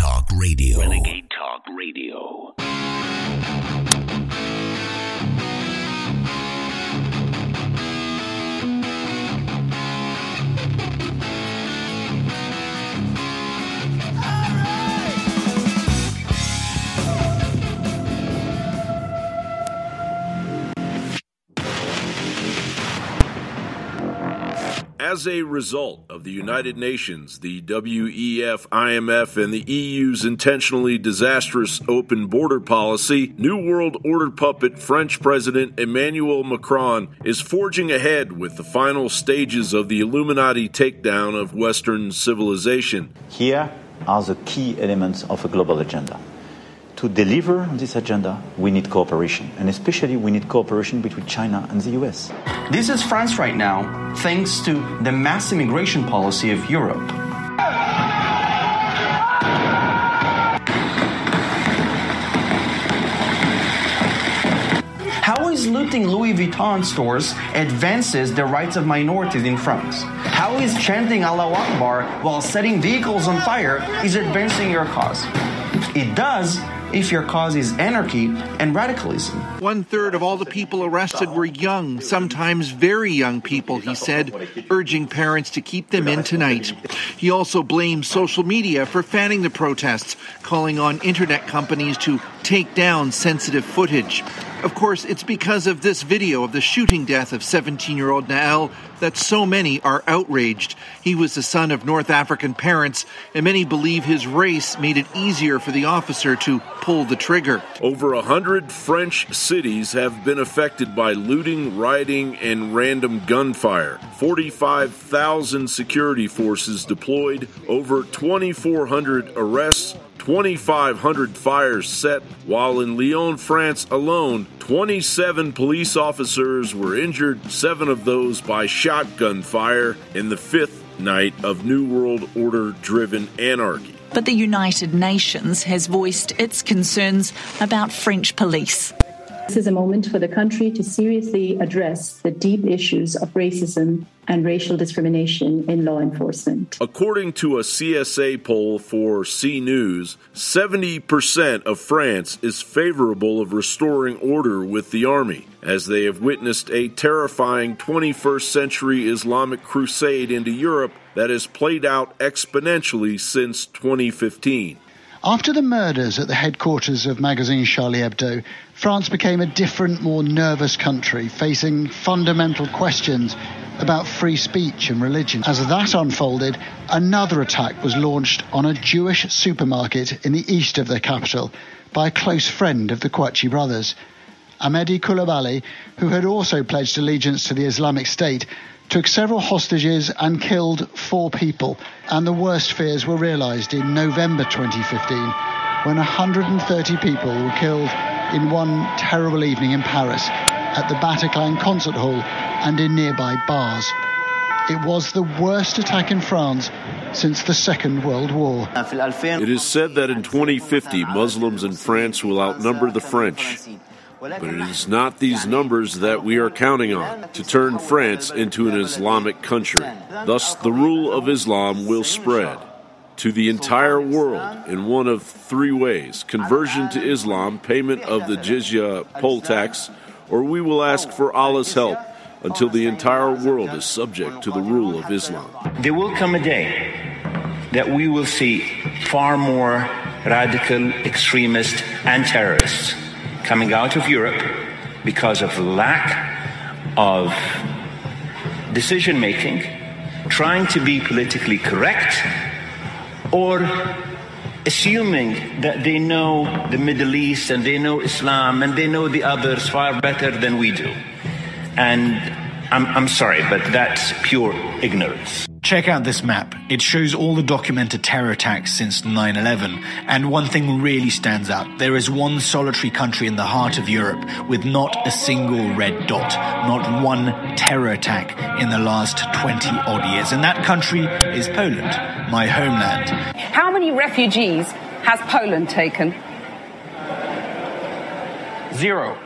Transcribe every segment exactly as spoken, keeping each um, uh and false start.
Renegade Talk Radio. Renegade Talk Radio. As a result of the United Nations, the W E F, I M F, and the E U's intentionally disastrous open border policy, New World Order puppet French President Emmanuel Macron is forging ahead with the final stages of the Illuminati takedown of Western civilization. Here are the key elements of a global agenda. To deliver on this agenda, we need cooperation, and especially we need cooperation between China and the U S. This is France right now, thanks to the mass immigration policy of Europe. How is looting Louis Vuitton stores advances the rights of minorities in France? How is chanting Allahu Akbar while setting vehicles on fire is advancing your cause? It does if your cause is anarchy and radicalism. One-third of all the people arrested were young, sometimes very young people, he said, urging parents to keep them in tonight. He also blamed social media for fanning the protests, calling on internet companies to take down sensitive footage. Of course, it's because of this video of the shooting death of seventeen-year-old Nahel that so many are outraged. He was the son of North African parents, and many believe his race made it easier for the officer to pull the trigger. Over a hundred French cities have been affected by looting, rioting, and random gunfire. forty-five thousand security forces deployed, over twenty-four hundred arrests, twenty-five hundred fires set, while in Lyon, France alone, twenty-seven police officers were injured, seven of those by shotgun fire in the fifth night of New World Order-driven anarchy. But the United Nations has voiced its concerns about French police. This is a moment for the country to seriously address the deep issues of racism and racial discrimination in law enforcement. According to a C S A poll for C News, seventy percent of France is favorable of restoring order with the army, as they have witnessed a terrifying twenty-first century Islamic crusade into Europe that has played out exponentially since twenty fifteen. After the murders at the headquarters of magazine Charlie Hebdo, France became a different, more nervous country, facing fundamental questions about free speech and religion. As that unfolded, another attack was launched on a Jewish supermarket in the east of the capital by a close friend of the Kouachi brothers, Amedi Koulibaly, who had also pledged allegiance to the Islamic State, took several hostages and killed four people. And the worst fears were realised in November twenty fifteen, when one hundred thirty people were killed in one terrible evening in Paris, at the Bataclan concert hall and in nearby bars. It was the worst attack in France since the Second World War. It is said that in twenty fifty, Muslims in France will outnumber the French. But it is not these numbers that we are counting on to turn France into an Islamic country. Thus, the rule of Islam will spread to the entire world in one of three ways: conversion to Islam, payment of the jizya poll tax, or we will ask for Allah's help until the entire world is subject to the rule of Islam. There will come a day that we will see far more radical extremists and terrorists coming out of Europe because of lack of decision-making, trying to be politically correct, or assuming that they know the Middle East and they know Islam and they know the others far better than we do. And I'm, I'm sorry, but that's pure ignorance. Check out this map. It shows all the documented terror attacks since nine eleven, and one thing really stands out. There is one solitary country in the heart of Europe with not a single red dot, not one terror attack in the last twenty odd years, and that country is Poland, my homeland. How many refugees has Poland taken? Zero.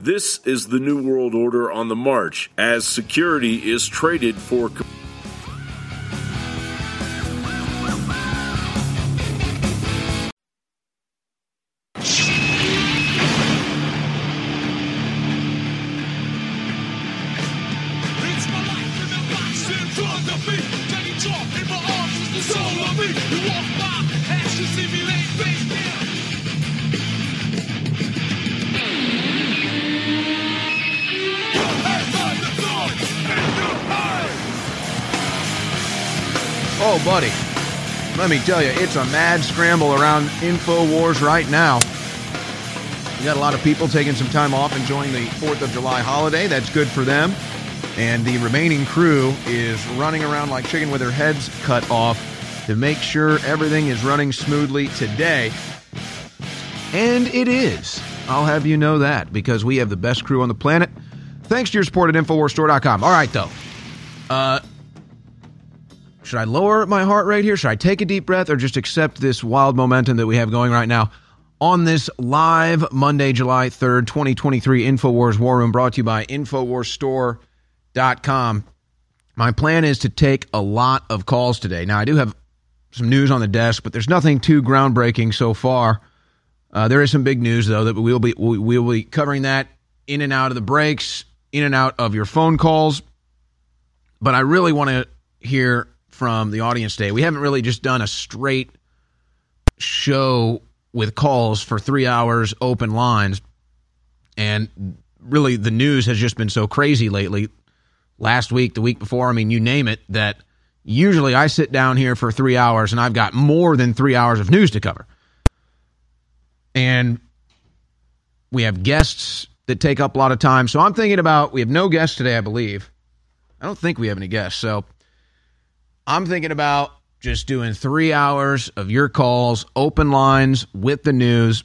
This is the New World Order on the march, as security is traded for... Oh, buddy, let me tell you, it's a mad scramble around InfoWars right now. You got a lot of people taking some time off, enjoying the fourth of July holiday. That's good for them. And the remaining crew is running around like chicken with their heads cut off to make sure everything is running smoothly today. And it is. I'll have you know that, because we have the best crew on the planet. Thanks to your support at InfoWars Store dot com. All right, though. Uh, should I lower my heart rate here? Should I take a deep breath or just accept this wild momentum that we have going right now on this live Monday, July third, twenty twenty-three InfoWars War Room, brought to you by InfoWars Store dot com. My plan is to take a lot of calls today. Now, I do have some news on the desk, but there's nothing too groundbreaking so far. Uh, there is some big news, though, that we'll be, we will be covering that in and out of the breaks, in and out of your phone calls. But I really want to hear from the audience today. We haven't really just done a straight show with calls for three hours, open lines. And really, the news has just been so crazy lately. Last week, the week before, I mean, you name it, that usually I sit down here for three hours and I've got more than three hours of news to cover. And we have guests that take up a lot of time. So I'm thinking about, we have no guests today, I believe. I don't think we have any guests. So I'm thinking about just doing three hours of your calls, open lines with the news,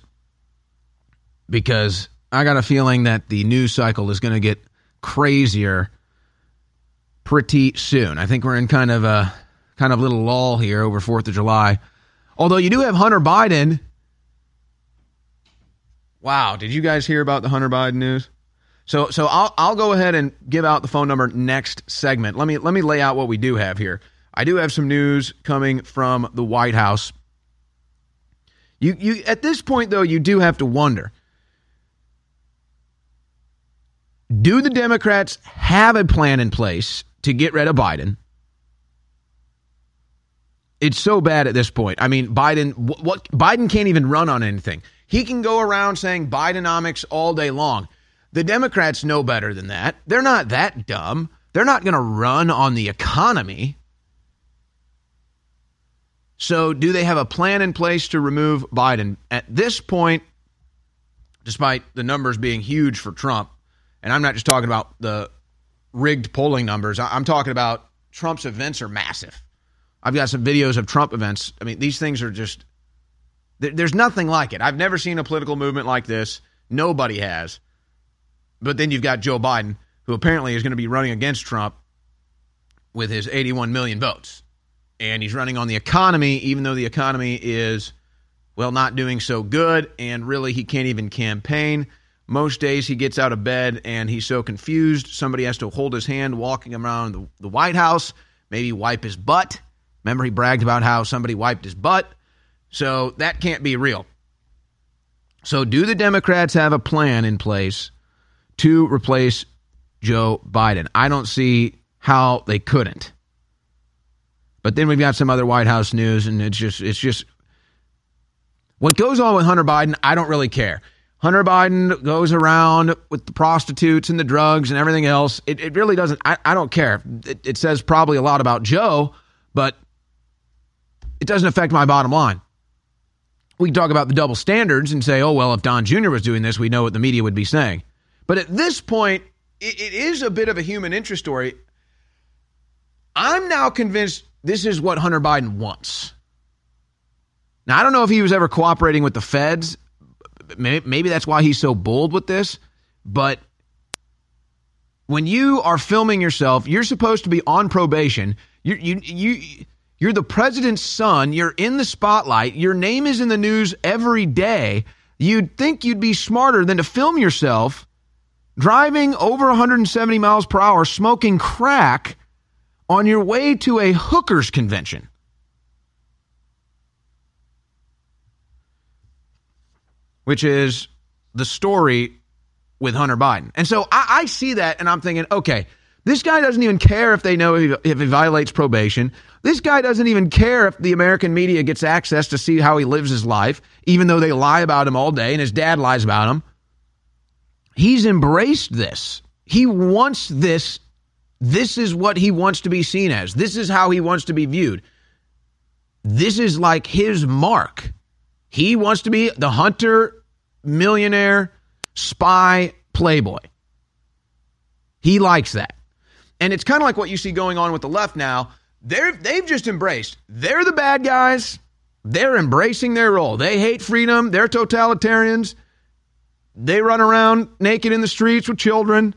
because I got a feeling that the news cycle is going to get crazier pretty soon. I think we're in kind of a kind of little lull here over fourth of July. Although you do have Hunter Biden. Wow, did you guys hear about the Hunter Biden news? So so I'll I'll go ahead and give out the phone number next segment. Let me let me lay out what we do have here. I do have some news coming from the White House. You you at this point, though, you do have to wonder, do the Democrats have a plan in place to get rid of Biden? It's so bad at this point. I mean, Biden what Biden can't even run on anything. He can go around saying Bidenomics all day long. The Democrats know better than that. They're not that dumb. They're not going to run on the economy. So do they have a plan in place to remove Biden? At this point, despite the numbers being huge for Trump, and I'm not just talking about the rigged polling numbers. I'm talking about Trump's events are massive. I've got some videos of Trump events. I mean, these things are just, there's nothing like it. I've never seen a political movement like this. Nobody has. But then you've got Joe Biden, who apparently is going to be running against Trump with his eighty-one million votes. And he's running on the economy, even though the economy is, well, not doing so good. And really, he can't even campaign. Most days he gets out of bed and he's so confused. Somebody has to hold his hand walking around the, the White House, maybe wipe his butt. Remember, he bragged about how somebody wiped his butt. So that can't be real. So do the Democrats have a plan in place to replace Joe Biden? I don't see how they couldn't. But then we've got some other White House news, and it's just it's just what goes on with Hunter Biden. I don't really care. Hunter Biden goes around with the prostitutes and the drugs and everything else. It, it really doesn't. I, I don't care. It, it says probably a lot about Joe, but it doesn't affect my bottom line. We can talk about the double standards and say, oh, well, if Don Junior was doing this, we know what the media would be saying. But at this point, it, it is a bit of a human interest story. I'm now convinced this is what Hunter Biden wants. Now, I don't know if he was ever cooperating with the feds. Maybe that's why he's so bold with this. But when you are filming yourself, you're supposed to be on probation. You, you, you, you're the president's son. You're in the spotlight. Your name is in the news every day. You'd think you'd be smarter than to film yourself driving over one hundred seventy miles per hour, smoking crack on your way to a hookers convention. Which is the story with Hunter Biden. And so I, I see that and I'm thinking, okay, this guy doesn't even care if they know if he, if he violates probation. This guy doesn't even care if the American media gets access to see how he lives his life, even though they lie about him all day and his dad lies about him. He's embraced this. He wants this. This is what he wants to be seen as. This is how he wants to be viewed. This is like his mark. He wants to be the hunter, millionaire, spy, playboy. He likes that. And it's kind of like what you see going on with the left now. They're, they've just embraced. They're the bad guys. They're embracing their role. They hate freedom. They're totalitarians. They run around naked in the streets with children.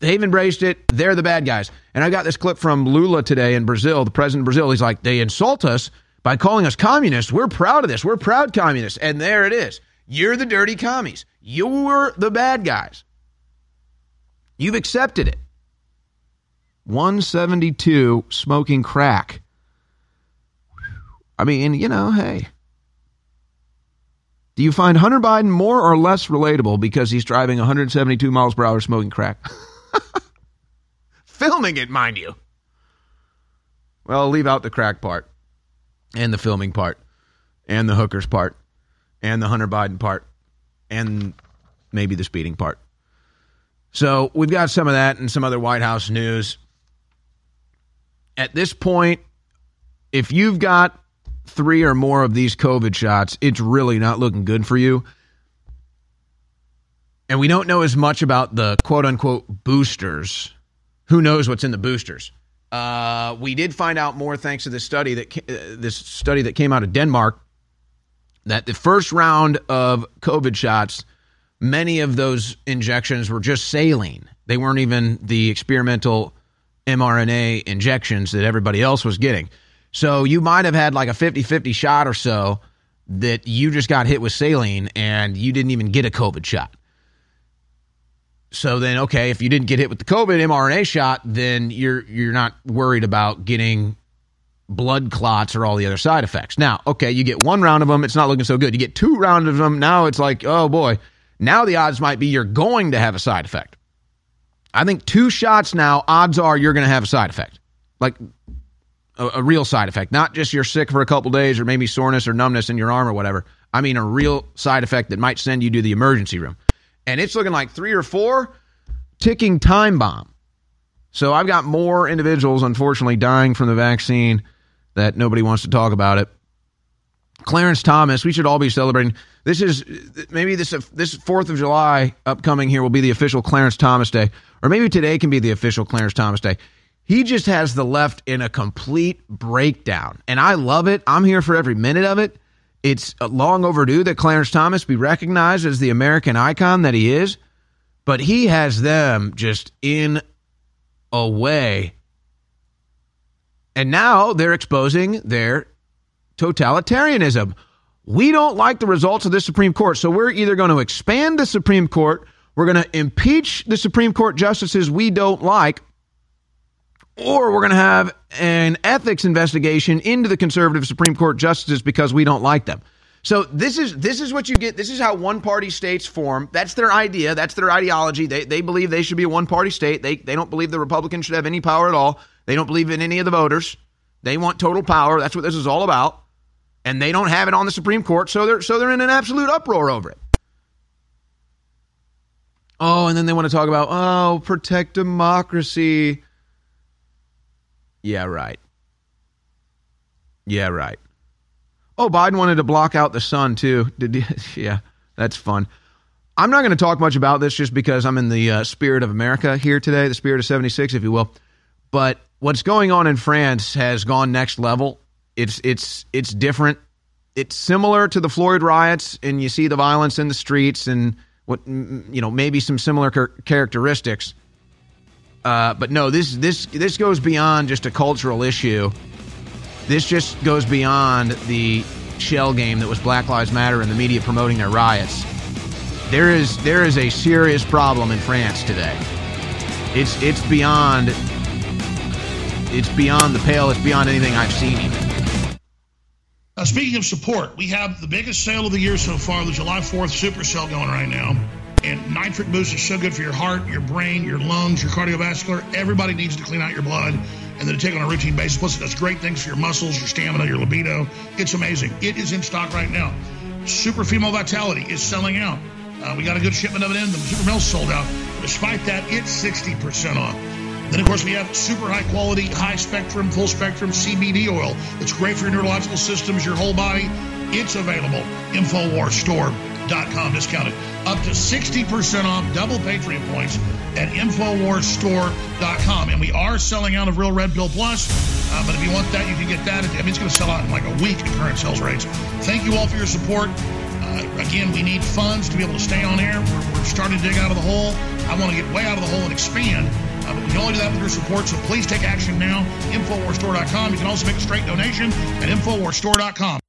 They've embraced it. They're the bad guys. And I got this clip from Lula today in Brazil, the president of Brazil. He's like, they insult us by calling us communists. We're proud of this. We're proud communists. And there it is. You're the dirty commies. You're the bad guys. You've accepted it. one seventy-two smoking crack. I mean, you know, hey. Do you find Hunter Biden more or less relatable because he's driving one seventy-two miles per hour smoking crack? Filming it, mind you. Well, I'll leave out the crack part and the filming part and the hookers part and the Hunter Biden part and maybe the speeding part. So we've got some of that and some other White House news. At this point, if you've got three or more of these COVID shots, it's really not looking good for you. And we don't know as much about the quote unquote boosters. Who knows what's in the boosters? Uh, we did find out more thanks to this study that uh, this study that came out of Denmark, that the first round of COVID shots, many of those injections were just saline. They weren't even the experimental mRNA injections that everybody else was getting. So you might have had like a fifty-fifty shot or so that you just got hit with saline and you didn't even get a COVID shot. So then, okay, if you didn't get hit with the COVID mRNA shot, then you're you're not worried about getting blood clots or all the other side effects. Now, okay, you get one round of them, it's not looking so good. You get two rounds of them, now it's like, oh boy, now the odds might be you're going to have a side effect. I think two shots now, odds are you're going to have a side effect. Like A, a real side effect, not just you're sick for a couple days or maybe soreness or numbness in your arm or whatever. I mean, a real side effect that might send you to the emergency room. And it's looking like three or four, ticking time bomb. So I've got more individuals, unfortunately, dying from the vaccine that nobody wants to talk about it. Clarence Thomas, we should all be celebrating. This is maybe this, this fourth of July upcoming here will be the official Clarence Thomas Day, or maybe today can be the official Clarence Thomas Day. He just has the left in a complete breakdown, and I love it. I'm here for every minute of it. It's long overdue that Clarence Thomas be recognized as the American icon that he is, but he has them just in a way. And now they're exposing their totalitarianism. We don't like the results of this Supreme Court, so we're either going to expand the Supreme Court, we're going to impeach the Supreme Court justices we don't like, or we're going to have an ethics investigation into the conservative Supreme Court justices because we don't like them. So this is this is what you get. This is how one-party states form. That's their idea. That's their ideology. They they believe they should be a one-party state. They they don't believe the Republicans should have any power at all. They don't believe in any of the voters. They want total power. That's what this is all about. And they don't have it on the Supreme Court, so they're so they're in an absolute uproar over it. Oh, and then they want to talk about, oh, protect democracy. Yeah, right. Yeah, right. Oh, Biden wanted to block out the sun, too. Did he? Yeah, that's fun. I'm not going to talk much about this just because I'm in the uh, spirit of America here today, the spirit of seventy-six, if you will. But what's going on in France has gone next level. It's it's it's different. It's similar to the Floyd riots, and you see the violence in the streets and what you know, maybe some similar car- characteristics. Uh, but no, this this this goes beyond just a cultural issue. This just goes beyond the shell game that was Black Lives Matter and the media promoting their riots. There is there is a serious problem in France today. It's it's beyond it's beyond the pale. It's beyond anything I've seen even. Uh, speaking of support, we have the biggest sale of the year so far, the July fourth super sale going right now. And Nitric Boost is so good for your heart, your brain, your lungs, your cardiovascular. Everybody needs to clean out your blood and then to take on a routine basis. Plus, it does great things for your muscles, your stamina, your libido. It's amazing. It is in stock right now. Super Female Vitality is selling out. Uh, we got a good shipment of it in. The Super Mil's sold out. Despite that, it's sixty percent off. Then, of course, we have super high quality, high spectrum, full spectrum C B D oil. It's great for your neurological systems, your whole body. It's available. Infowars Store dot com. Discounted. Up to sixty percent off, double Patriot points at Infowars Store dot com. And we are selling out of Real Red Pill Plus. Uh, but if you want that, you can get that. I mean, it's going to sell out in like a week at current sales rates. Thank you all for your support. Uh, again, we need funds to be able to stay on air. We're, we're starting to dig out of the hole. I want to get way out of the hole and expand. Uh, but we can only do that with your support, so please take action now. Infowars Store dot com. You can also make a straight donation at Infowars Store dot com.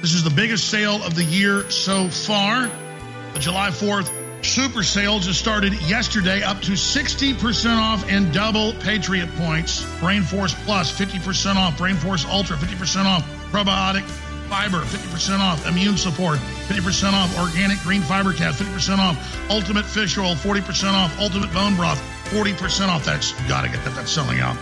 This is the biggest sale of the year so far. The July fourth super sale just started yesterday, up to sixty percent off and double Patriot points. Brainforce Plus, fifty percent off. Brainforce Ultra, fifty percent off. Probiotic Fiber, fifty percent off. Immune Support, fifty percent off. Organic Green Fiber Cat, fifty percent off. Ultimate Fish Oil, forty percent off. Ultimate Bone Broth, forty percent off. That's, you gotta get that, that's selling out.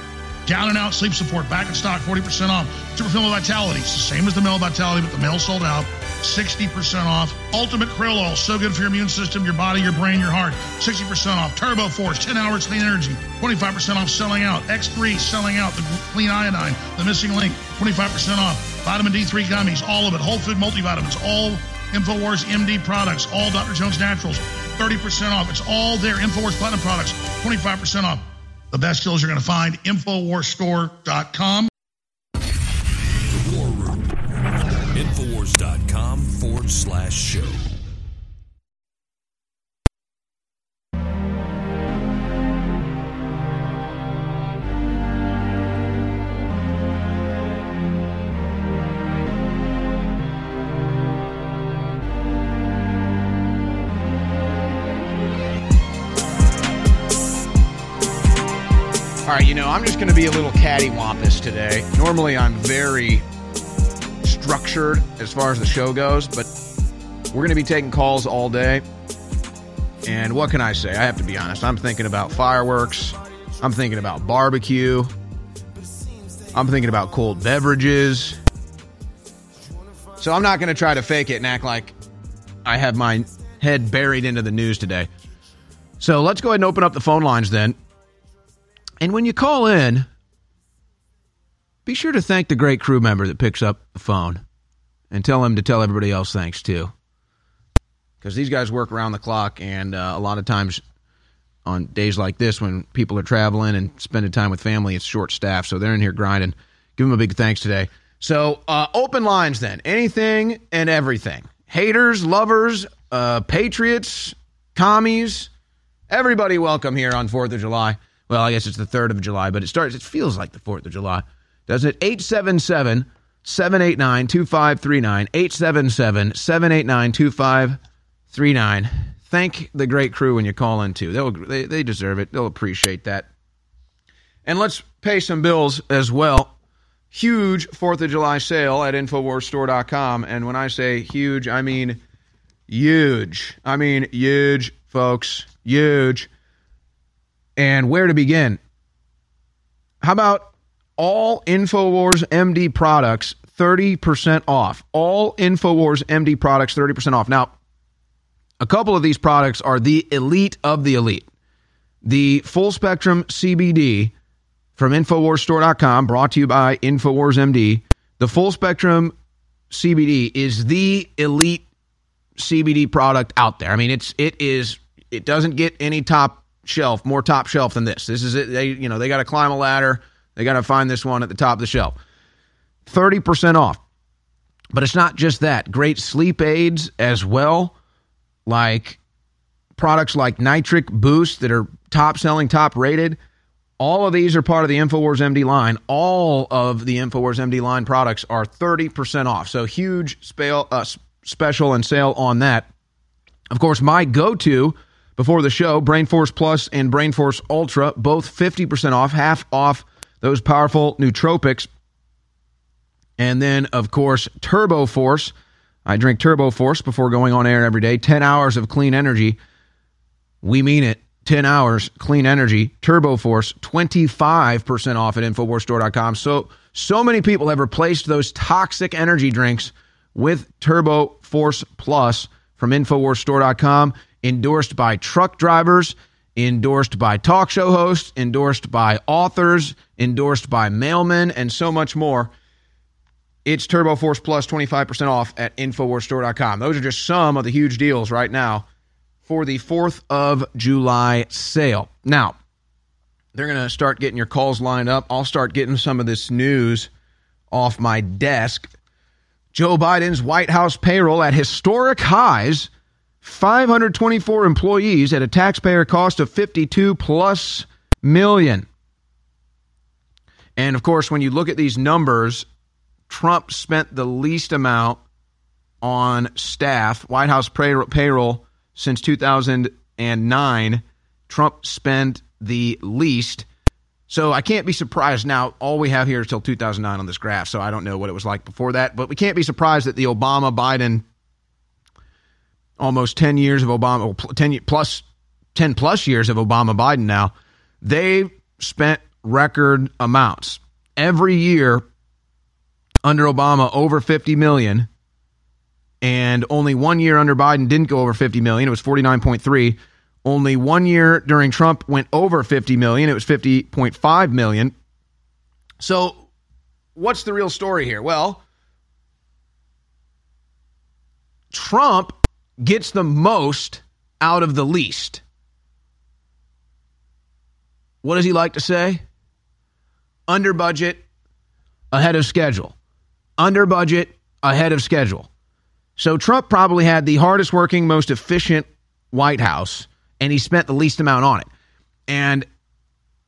Down and Out Sleep Support, back in stock, forty percent off. Superfilm Vitality, it's the same as the male Vitality, but the male sold out, sixty percent off. Ultimate Krill Oil, so good for your immune system, your body, your brain, your heart, sixty percent off. Turbo Force, ten hours clean energy, twenty-five percent off, selling out. X three, selling out. The Clean Iodine, The Missing Link, twenty-five percent off. Vitamin D three gummies, all of it. Whole Food Multivitamins, all InfoWars M D products, all Doctor Jones Naturals, thirty percent off. It's all there. InfoWars Platinum products, twenty-five percent off. The best deals you're going to find, Infowars Store dot com. The War Room, Infowars dot com forward slash show. All right, you know, I'm just going to be a little cattywampus today. Normally, I'm very structured as far as the show goes, but we're going to be taking calls all day. And what can I say? I have to be honest. I'm thinking about fireworks. I'm thinking about barbecue. I'm thinking about cold beverages. So I'm not going to try to fake it and act like I have my head buried into the news today. So let's go ahead and open up the phone lines then. And when you call in, be sure to thank the great crew member that picks up the phone and tell him to tell everybody else thanks, too. Because these guys work around the clock, and uh, a lot of times on days like this when people are traveling and spending time with family, it's short staffed, so they're in here grinding. Give them a big thanks today. So uh, open lines then. Anything and everything. Haters, lovers, uh, patriots, commies, everybody welcome here on fourth of July. Well, I guess it's the third of July, but it starts, it feels like the fourth of July, doesn't it? eight seven seven, seven eight nine, two five three nine, eight seven seven, seven eight nine, two five three nine. Thank the great crew when you call in, too. They'll, they, they deserve it. They'll appreciate that. And let's pay some bills as well. Huge fourth of July sale at Infowars Store dot com. And when I say huge, I mean huge. I mean huge, folks. Huge. And where to begin? How about all InfoWars M D products thirty percent off? All InfoWars M D products thirty percent off. Now, a couple of these products are the elite of the elite. The full spectrum C B D from Infowars Store dot com, brought to you by InfoWars M D. The full spectrum C B D is the elite C B D product out there. I mean, it's it is it doesn't get any top shelf, more top shelf than this. This is it. They, you know, they got to climb a ladder. They got to find this one at the top of the shelf. thirty percent off. But it's not just that. Great sleep aids as well, like products like Nitric Boost that are top selling, top rated. All of these are part of the InfoWars M D line. All of the InfoWars M D line products are thirty percent off. So huge spale, uh, special and sale on that. Of course, my go-to before the show, BrainForce Plus and BrainForce Ultra, both fifty percent off, half off those powerful nootropics. And then, of course, Turbo Force. I drink Turbo Force before going on air every day. ten hours of clean energy. We mean it. ten hours clean energy. Turbo Force, twenty-five percent off at Infowars Store dot com. So, so many people have replaced those toxic energy drinks with Turbo Force Plus from Infowars Store dot com. endorsed by truck drivers, endorsed by talk show hosts, endorsed by authors, endorsed by mailmen, and so much more. It's Turbo Force Plus twenty-five percent off at InfoWars Store dot com. Those are just some of the huge deals right now for the fourth of July sale. Now, they're going to start getting your calls lined up. I'll start getting some of this news off my desk. Joe Biden's White House payroll at historic highs, five hundred twenty-four employees at a taxpayer cost of fifty-two plus million. And of course, when you look at these numbers, Trump spent the least amount on staff. White House payroll since two thousand nine, Trump spent the least. So I can't be surprised. Now, all we have here is till two thousand nine on this graph, so I don't know what it was like before that, but we can't be surprised that the Obama-Biden, almost ten years of Obama, ten plus, ten plus years of Obama-Biden now, they spent record amounts. Every year under Obama, over fifty million, and only one year under Biden didn't go over fifty million. It was forty-nine point three. Only one year during Trump went over fifty million. It was fifty point five million. So what's the real story here? Well, Trump gets the most out of the least. What does he like to say? Under budget, ahead of schedule. Under budget, ahead of schedule. So Trump probably had the hardest working, most efficient White House, and he spent the least amount on it. And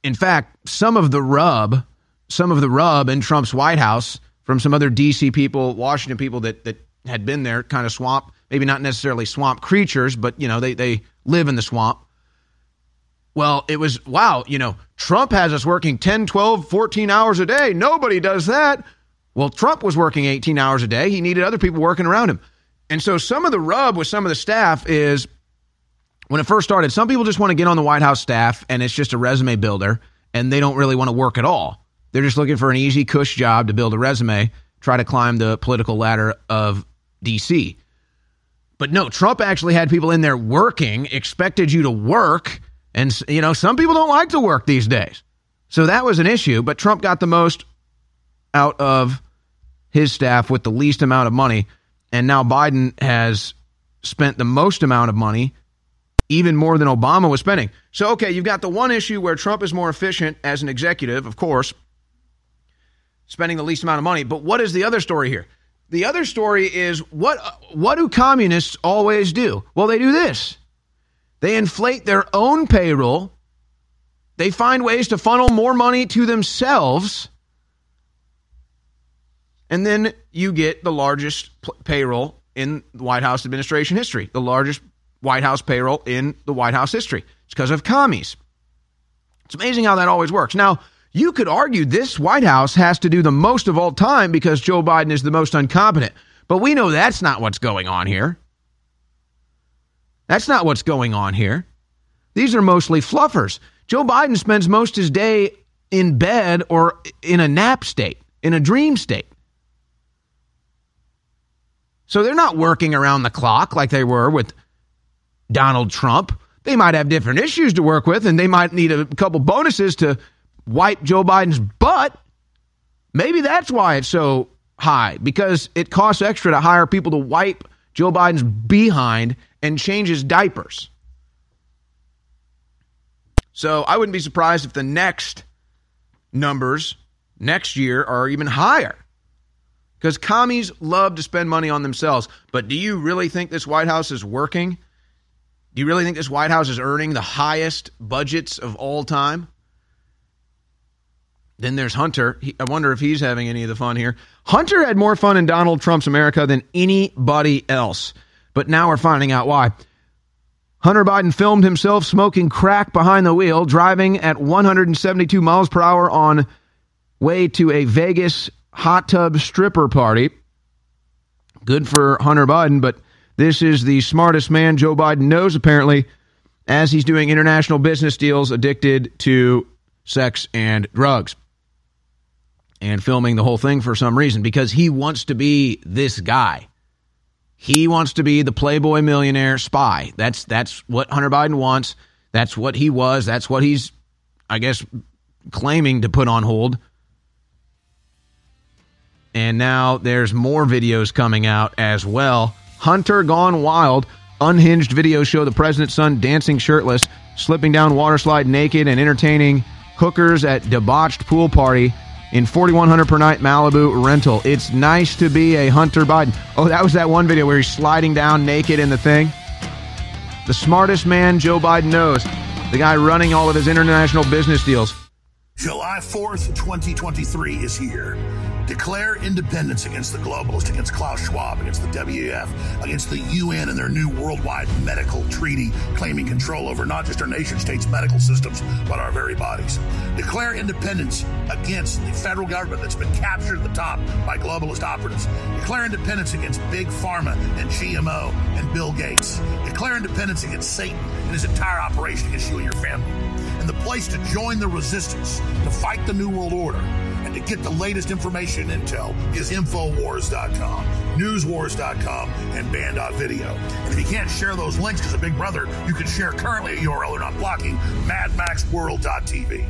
in fact, some of the rub, some of the rub in Trump's White House from some other D C people, Washington people that that had been there, kind of swamp, maybe not necessarily swamp creatures, but, you know, they, they live in the swamp. Well, it was, wow, you know, Trump has us working ten, twelve, fourteen hours a day. Nobody does that. Well, Trump was working eighteen hours a day. He needed other people working around him. And so some of the rub with some of the staff is, when it first started, some people just want to get on the White House staff and it's just a resume builder and they don't really want to work at all. They're just looking for an easy cush job to build a resume, try to climb the political ladder of D C. But no, Trump actually had people in there working, expected you to work. And, you know, some people don't like to work these days. So that was an issue. But Trump got the most out of his staff with the least amount of money. And now Biden has spent the most amount of money, even more than Obama was spending. So, okay, you've got the one issue where Trump is more efficient as an executive, of course, spending the least amount of money. But what is the other story here? The other story is what what do communists always do? Well, they do this. They inflate their own payroll. They find ways to funnel more money to themselves. And then you get the largest payroll in the White House administration history, the largest White House payroll in the White House history. It's because of commies. It's amazing how that always works. Now, you could argue this White House has to do the most of all time because Joe Biden is the most incompetent. But we know that's not what's going on here. That's not what's going on here. These are mostly fluffers. Joe Biden spends most of his day in bed or in a nap state, in a dream state. So they're not working around the clock like they were with Donald Trump. They might have different issues to work with, and they might need a couple bonuses to wipe Joe Biden's butt. Maybe that's why it's so high, because it costs extra to hire people to wipe Joe Biden's behind and change his diapers. So I wouldn't be surprised if the next numbers next year are even higher, because commies love to spend money on themselves. But do you really think this White House is working? Do you really think this White House is earning the highest budgets of all time? Then there's Hunter. He, I wonder if he's having any of the fun here. Hunter had more fun in Donald Trump's America than anybody else. But now we're finding out why. Hunter Biden filmed himself smoking crack behind the wheel, driving at one hundred seventy-two miles per hour on way to a Vegas hot tub stripper party. Good for Hunter Biden, but this is the smartest man Joe Biden knows, apparently, as he's doing international business deals addicted to sex and drugs and filming the whole thing for some reason because he wants to be this guy. He wants to be the playboy millionaire spy. That's that's what Hunter Biden wants. That's what he was. That's what he's, I guess, claiming to put on hold. And now there's more videos coming out as well. Hunter gone wild. Unhinged videos show the president's son dancing shirtless, slipping down water slide naked, and entertaining hookers at debauched pool party in forty-one hundred dollars per night Malibu rental. It's nice to be a Hunter Biden. Oh, that was that one video where he's sliding down naked in the thing. The smartest man Joe Biden knows. The guy running all of his international business deals. July fourth, twenty twenty-three is here. Declare independence against the globalists, against Klaus Schwab, against the W E F, against the U N and their new worldwide medical treaty claiming control over not just our nation states' medical systems, but our very bodies. Declare independence against the federal government that's been captured at the top by globalist operatives. Declare independence against Big Pharma and G M O and Bill Gates. Declare independence against Satan and his entire operation against you and your family. And the place to join the resistance, to fight the New World Order, and to get the latest information and intel is Infowars dot com, Newswars dot com, and Band dot video. And if you can't share those links because of Big Brother, you can share currently a U R L they're not blocking, Mad Max World dot T V.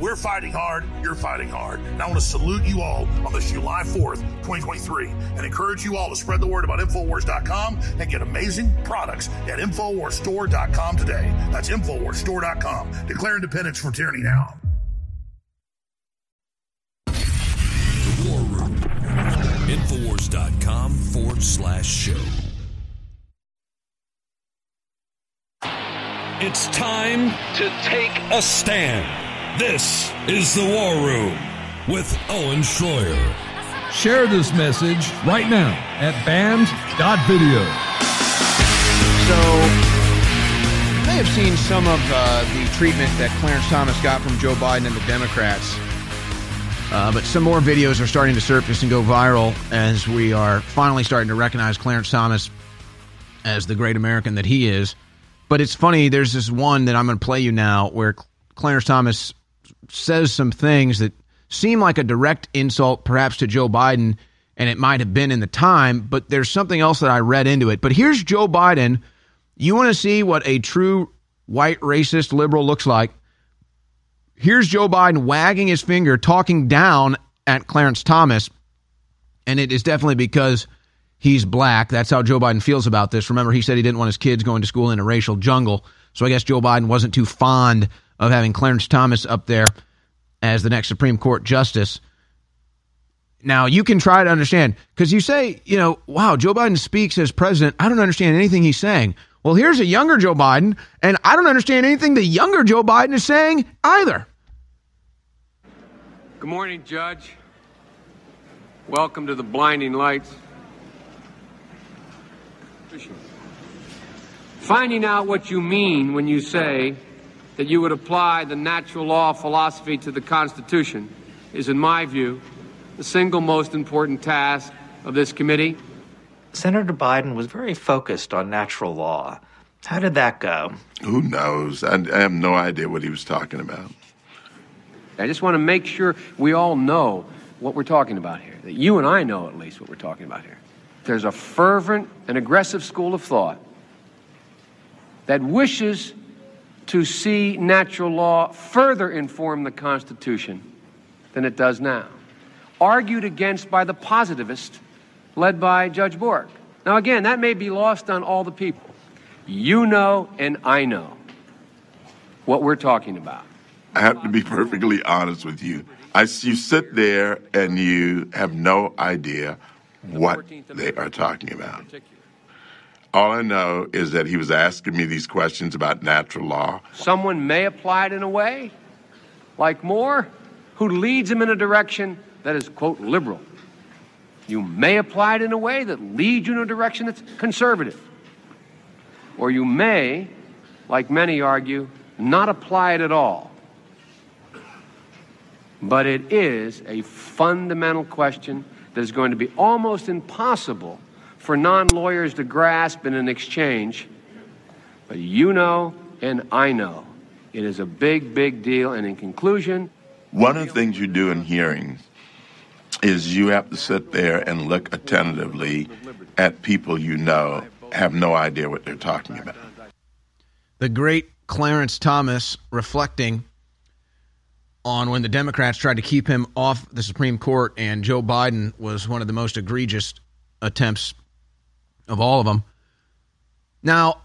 We're fighting hard, you're fighting hard. And I want to salute you all on this July fourth, twenty twenty-three, and encourage you all to spread the word about Infowars dot com and get amazing products at Infowars Store dot com today. That's Infowars Store dot com. Declare independence from tyranny now. Infowars.com forward slash show. It's time to take a stand. This is The War Room with Owen Schroyer. Share this message right now at band dot video. So, you may have seen some of uh, the treatment that Clarence Thomas got from Joe Biden and the Democrats. Uh, but some more videos are starting to surface and go viral as we are finally starting to recognize Clarence Thomas as the great American that he is. But it's funny, there's this one that I'm going to play you now where Clarence Thomas says some things that seem like a direct insult perhaps to Joe Biden, and it might have been in the time, but there's something else that I read into it. But here's Joe Biden. You want to see what a true white racist liberal looks like? Here's Joe Biden wagging his finger, talking down at Clarence Thomas, and it is definitely because he's black. That's how Joe Biden feels about this. Remember, he said he didn't want his kids going to school in a racial jungle, so I guess Joe Biden wasn't too fond of having Clarence Thomas up there as the next Supreme Court justice. Now, you can try to understand, because you say, you know, wow, Joe Biden speaks as president. I don't understand anything he's saying. Well, here's a younger Joe Biden, and I don't understand anything the younger Joe Biden is saying either. Good morning, Judge. Welcome to the blinding lights. Finding out what you mean when you say that you would apply the natural law philosophy to the Constitution is, in my view, the single most important task of this committee. Senator Biden was very focused on natural law. How did that go? Who knows? I, I have no idea what he was talking about. I just want to make sure we all know what we're talking about here, that you and I know at least what we're talking about here. There's a fervent and aggressive school of thought that wishes to see natural law further inform the Constitution than it does now, argued against by the positivist led by Judge Bork. Now, again, that may be lost on all the people. You know and I know what we're talking about. I have to be perfectly honest with you. I, you sit there and you have no idea what they are talking about. All I know is that he was asking me these questions about natural law. Someone may apply it in a way, like Moore, who leads him in a direction that is, quote, liberal. You may apply it in a way that leads you in a direction that's conservative. Or you may, like many argue, not apply it at all. But it is a fundamental question that is going to be almost impossible for non-lawyers to grasp in an exchange. But you know and I know it is a big, big deal. And in conclusion... One of the things you do in hearings is you have to sit there and look attentively at people you know have no idea what they're talking about. The great Clarence Thomas reflecting on when the Democrats tried to keep him off the Supreme Court, and Joe Biden was one of the most egregious attempts of all of them. Now,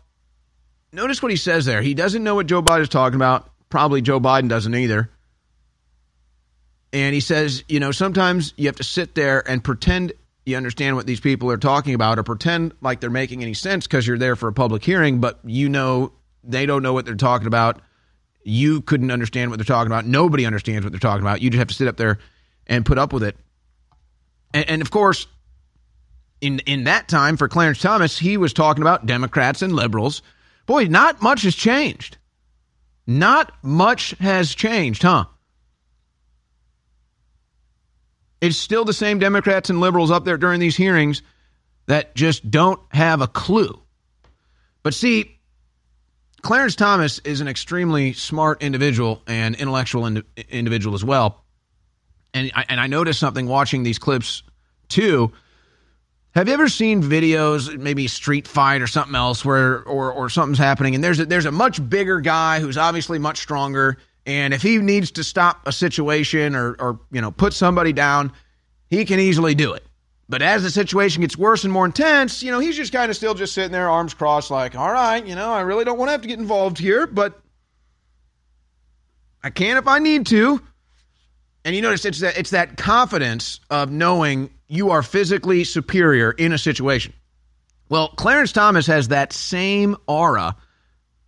notice what he says there. He doesn't know what Joe Biden is talking about. Probably Joe Biden doesn't either. And he says, you know, sometimes you have to sit there and pretend you understand what these people are talking about, or pretend like they're making any sense because you're there for a public hearing, but you know they don't know what they're talking about. You couldn't understand what they're talking about. Nobody understands what they're talking about. You just have to sit up there and put up with it. And, and of course, in in that time for Clarence Thomas, he was talking about Democrats and liberals. Boy, not much has changed. Not much has changed, huh? It's still the same Democrats and liberals up there during these hearings that just don't have a clue. But see, Clarence Thomas is an extremely smart individual and intellectual ind- individual as well. And I, and I noticed something watching these clips too. Have you ever seen videos, maybe street fight or something else, where or or something's happening and there's a, there's a much bigger guy who's obviously much stronger, and if he needs to stop a situation or or you know put somebody down, he can easily do it. But as the situation gets worse and more intense, you know, he's just kind of still just sitting there, arms crossed, like, all right, you know, I really don't want to have to get involved here, but I can if I need to. And you notice it's that it's that confidence of knowing you are physically superior in a situation. Well, Clarence Thomas has that same aura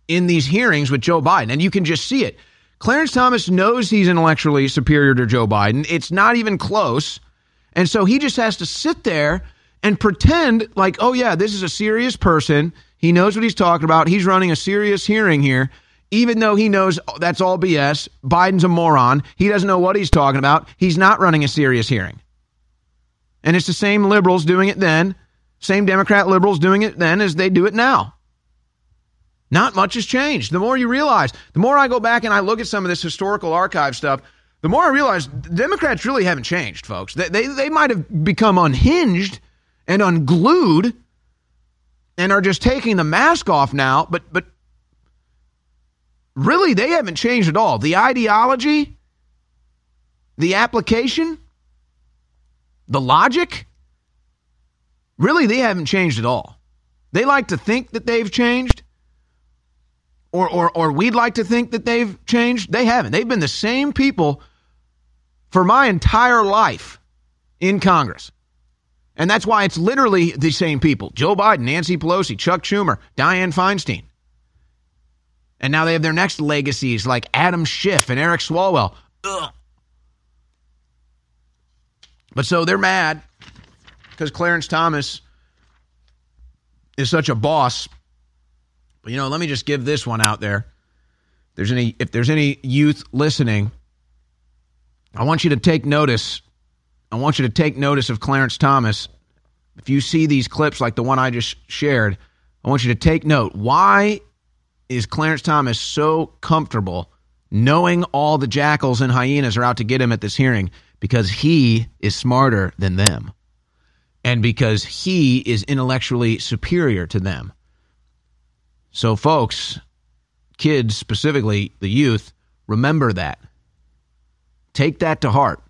in these hearings with Joe Biden, and you can just see it. Clarence Thomas knows he's intellectually superior to Joe Biden. It's not even close. And so he just has to sit there and pretend like, oh, yeah, this is a serious person. He knows what he's talking about. He's running a serious hearing here, even though he knows that's all B S. Biden's a moron. He doesn't know what he's talking about. He's not running a serious hearing. And it's the same liberals doing it then, same Democrat liberals doing it then as they do it now. Not much has changed. The more you realize, the more I go back and I look at some of this historical archive stuff, the more I realize the Democrats really haven't changed, folks. They, they they might have become unhinged and unglued and are just taking the mask off now, but but really they haven't changed at all. The ideology, the application, the logic, really they haven't changed at all. They like to think that they've changed. Or, or or we'd like to think that they've changed. They haven't. They've been the same people for my entire life in Congress. And that's why it's literally the same people. Joe Biden, Nancy Pelosi, Chuck Schumer, Dianne Feinstein. And now they have their next legacies like Adam Schiff and Eric Swalwell. Ugh. But so they're mad because Clarence Thomas is such a boss. But, you know, let me just give this one out there. If there's any, if there's any youth listening, I want you to take notice. I want you to take notice of Clarence Thomas. If you see these clips like the one I just shared, I want you to take note. Why is Clarence Thomas so comfortable knowing all the jackals and hyenas are out to get him at this hearing? Because he is smarter than them, and because he is intellectually superior to them. So, folks, kids, specifically the youth, remember that. Take that to heart.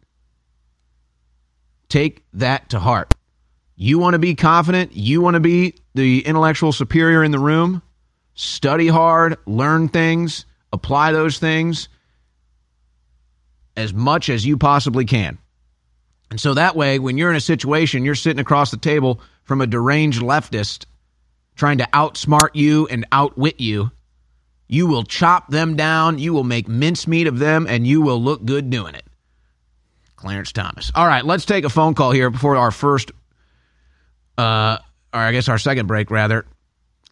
Take that to heart. You want to be confident? You want to be the intellectual superior in the room? Study hard, learn things, apply those things as much as you possibly can. And so that way, when you're in a situation, you're sitting across the table from a deranged leftist trying to outsmart you and outwit you, you will chop them down, you will make mincemeat of them, and you will look good doing it. Clarence Thomas. All right, let's take a phone call here before our first, uh, or I guess our second break, rather.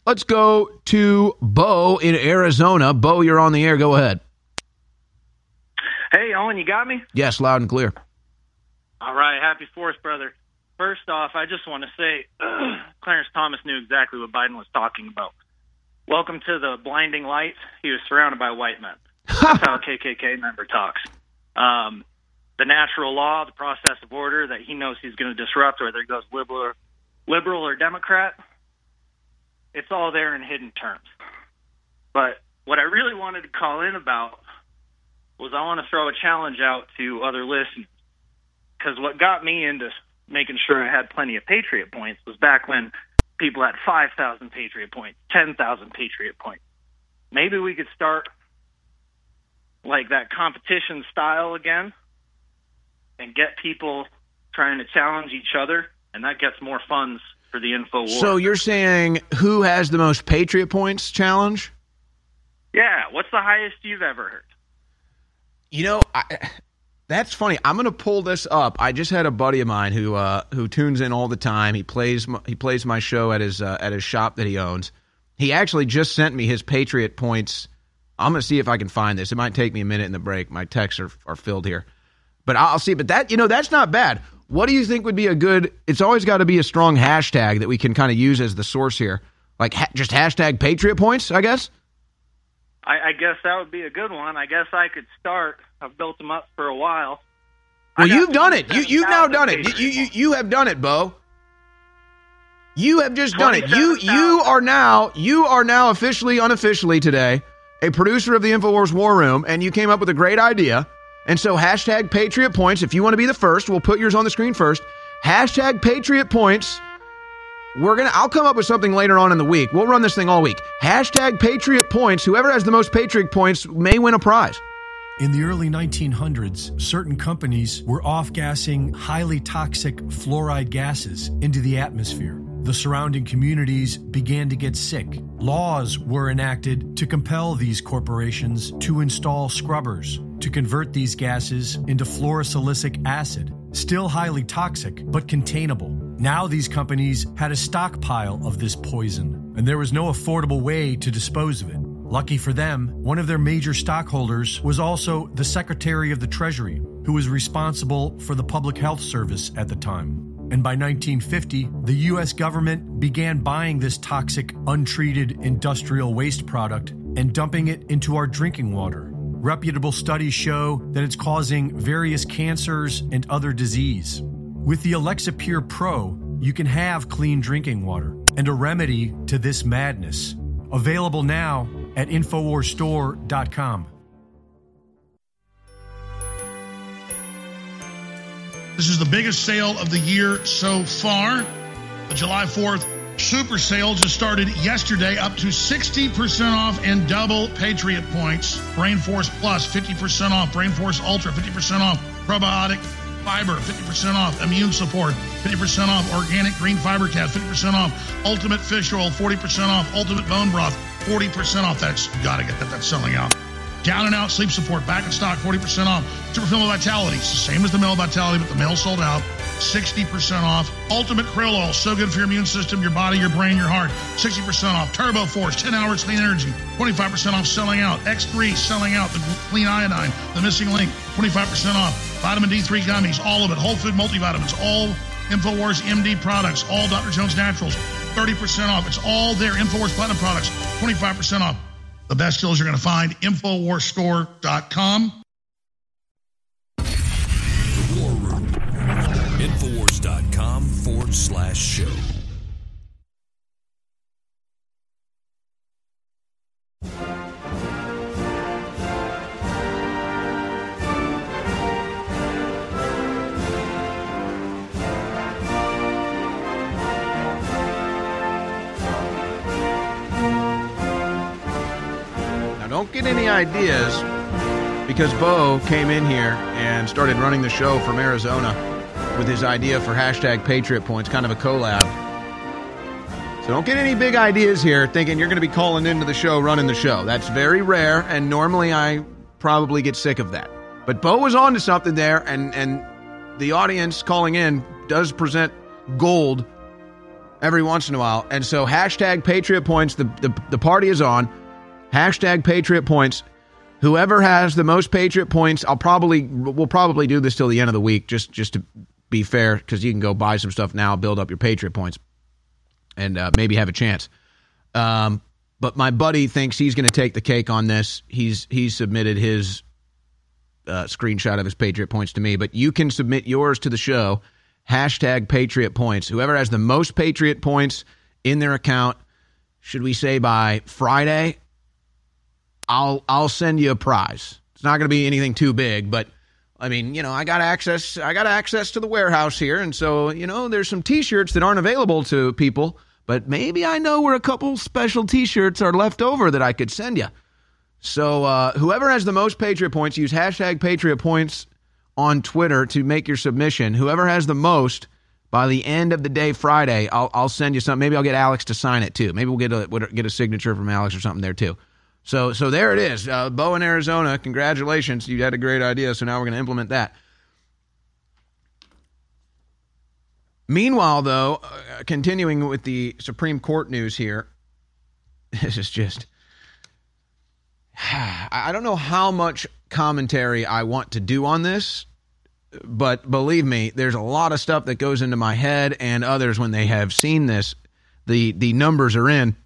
Let's go to Bo in Arizona. Bo, you're on the air. Go ahead. Hey, Owen, you got me? Yes, loud and clear. All right, happy fourth, brother. First off, I just want to say uh, Clarence Thomas knew exactly what Biden was talking about. Welcome to the blinding lights. He was surrounded by white men. That's how a K K K member talks. Um, the natural law, the process of order that he knows he's going to disrupt, whether he goes liberal or, liberal or Democrat. It's all there in hidden terms. But what I really wanted to call in about was I want to throw a challenge out to other listeners, because what got me into making sure I had plenty of Patriot points was back when people had five thousand Patriot points, ten thousand Patriot points. Maybe we could start like that competition style again and get people trying to challenge each other, and that gets more funds for the info war. So you're saying who has the most Patriot points challenge? Yeah, what's the highest you've ever heard? You know, I, that's funny. I'm going to pull this up. I just had a buddy of mine who uh, who tunes in all the time. He plays my, he plays my show at his uh, at his shop that he owns. He actually just sent me his Patriot points. I'm going to see if I can find this. It might take me a minute in the break. My texts are, are filled here. But I'll see. But that, you know, that's not bad. What do you think would be a good – it's always got to be a strong hashtag that we can kind of use as the source here. Like ha- just hashtag Patriot points, I guess? I, I guess that would be a good one. I guess I could start. I've built them up for a while. Well, you've done it. You, you've now done it. You, you you have done it, Bo. You have just done it. You you are now you are now officially, unofficially today, a producer of the InfoWars War Room, and you came up with a great idea. And so hashtag Patriot Points. If you want to be the first, we'll put yours on the screen first. Hashtag Patriot Points. We're gonna. I'll come up with something later on in the week. We'll run this thing all week. Hashtag Patriot Points. Whoever has the most Patriot Points may win a prize. In the early nineteen hundreds, certain companies were off-gassing highly toxic fluoride gases into the atmosphere. The surrounding communities began to get sick. Laws were enacted to compel these corporations to install scrubbers to convert these gases into fluorosilicic acid, still highly toxic but containable. Now these companies had a stockpile of this poison, and there was no affordable way to dispose of it. Lucky for them, one of their major stockholders was also the Secretary of the Treasury, who was responsible for the Public Health Service at the time. And by nineteen fifty, the U S government began buying this toxic, untreated industrial waste product and dumping it into our drinking water. Reputable studies show that it's causing various cancers and other disease. With the Elexapure Pro, you can have clean drinking water and a remedy to this madness. Available now at InfoWars Store dot com. This is the biggest sale of the year so far. The July fourth super sale just started yesterday, up to sixty percent off and double Patriot points. Brainforce Plus, fifty percent off. Brainforce Ultra, fifty percent off. Probiotic Fiber, fifty percent off. Immune Support, fifty percent off. Organic Green Fiber Cat, fifty percent off. Ultimate Fish Oil, forty percent off. Ultimate Bone Broth, forty percent off. That's, gotta get that, that's selling out. Down and Out Sleep Support, back in stock, forty percent off. Super Female Vitality, it's the same as the male Vitality, but the male sold out, sixty percent off. Ultimate Krill Oil, so good for your immune system, your body, your brain, your heart, sixty percent off. Turbo Force, ten hours clean energy, twenty-five percent off, selling out. X three, selling out. The Clean Iodine, The Missing Link, twenty-five percent off. Vitamin D three gummies, all of it. Whole Food multivitamins, all InfoWars M D products, all Doctor Jones Naturals, thirty percent off. It's all there. InfoWars Platinum products, twenty-five percent off. The best deals you're going to find, InfoWars Store dot com. The War Room, InfoWars dot com forward slash show. Don't get any ideas, because Bo came in here and started running the show from Arizona with his idea for hashtag Patriot Points, kind of a collab. So don't get any big ideas here thinking you're going to be calling into the show, running the show. That's very rare, and normally I probably get sick of that. But Bo was on to something there, and, and the audience calling in does present gold every once in a while. And so hashtag Patriot Points, the, the, the party is on. Hashtag Patriot Points. Whoever has the most Patriot Points, I'll probably, we'll probably do this till the end of the week, just, just to be fair, because you can go buy some stuff now, build up your Patriot Points, and uh, maybe have a chance. Um, but my buddy thinks he's going to take the cake on this. He's, he's submitted his uh, screenshot of his Patriot Points to me, but you can submit yours to the show. Hashtag Patriot Points. Whoever has the most Patriot Points in their account, should we say by Friday, I'll I'll send you a prize. It's not going to be anything too big, but I mean, you know, I got access. I got access to the warehouse here, and so you know, there's some T-shirts that aren't available to people. But maybe I know where a couple special T-shirts are left over that I could send you. So uh, whoever has the most Patriot Points, use hashtag Patriot Points on Twitter to make your submission. Whoever has the most by the end of the day Friday, I'll, I'll send you something. Maybe I'll get Alex to sign it too. Maybe we'll get a get a signature from Alex or something there too. So so there it is. Uh, Bo in Arizona, congratulations. You had a great idea, so now we're going to implement that. Meanwhile, though, uh, continuing with the Supreme Court news here, this is just, I don't know how much commentary I want to do on this, but believe me, there's a lot of stuff that goes into my head and others when they have seen this. The, the numbers are in.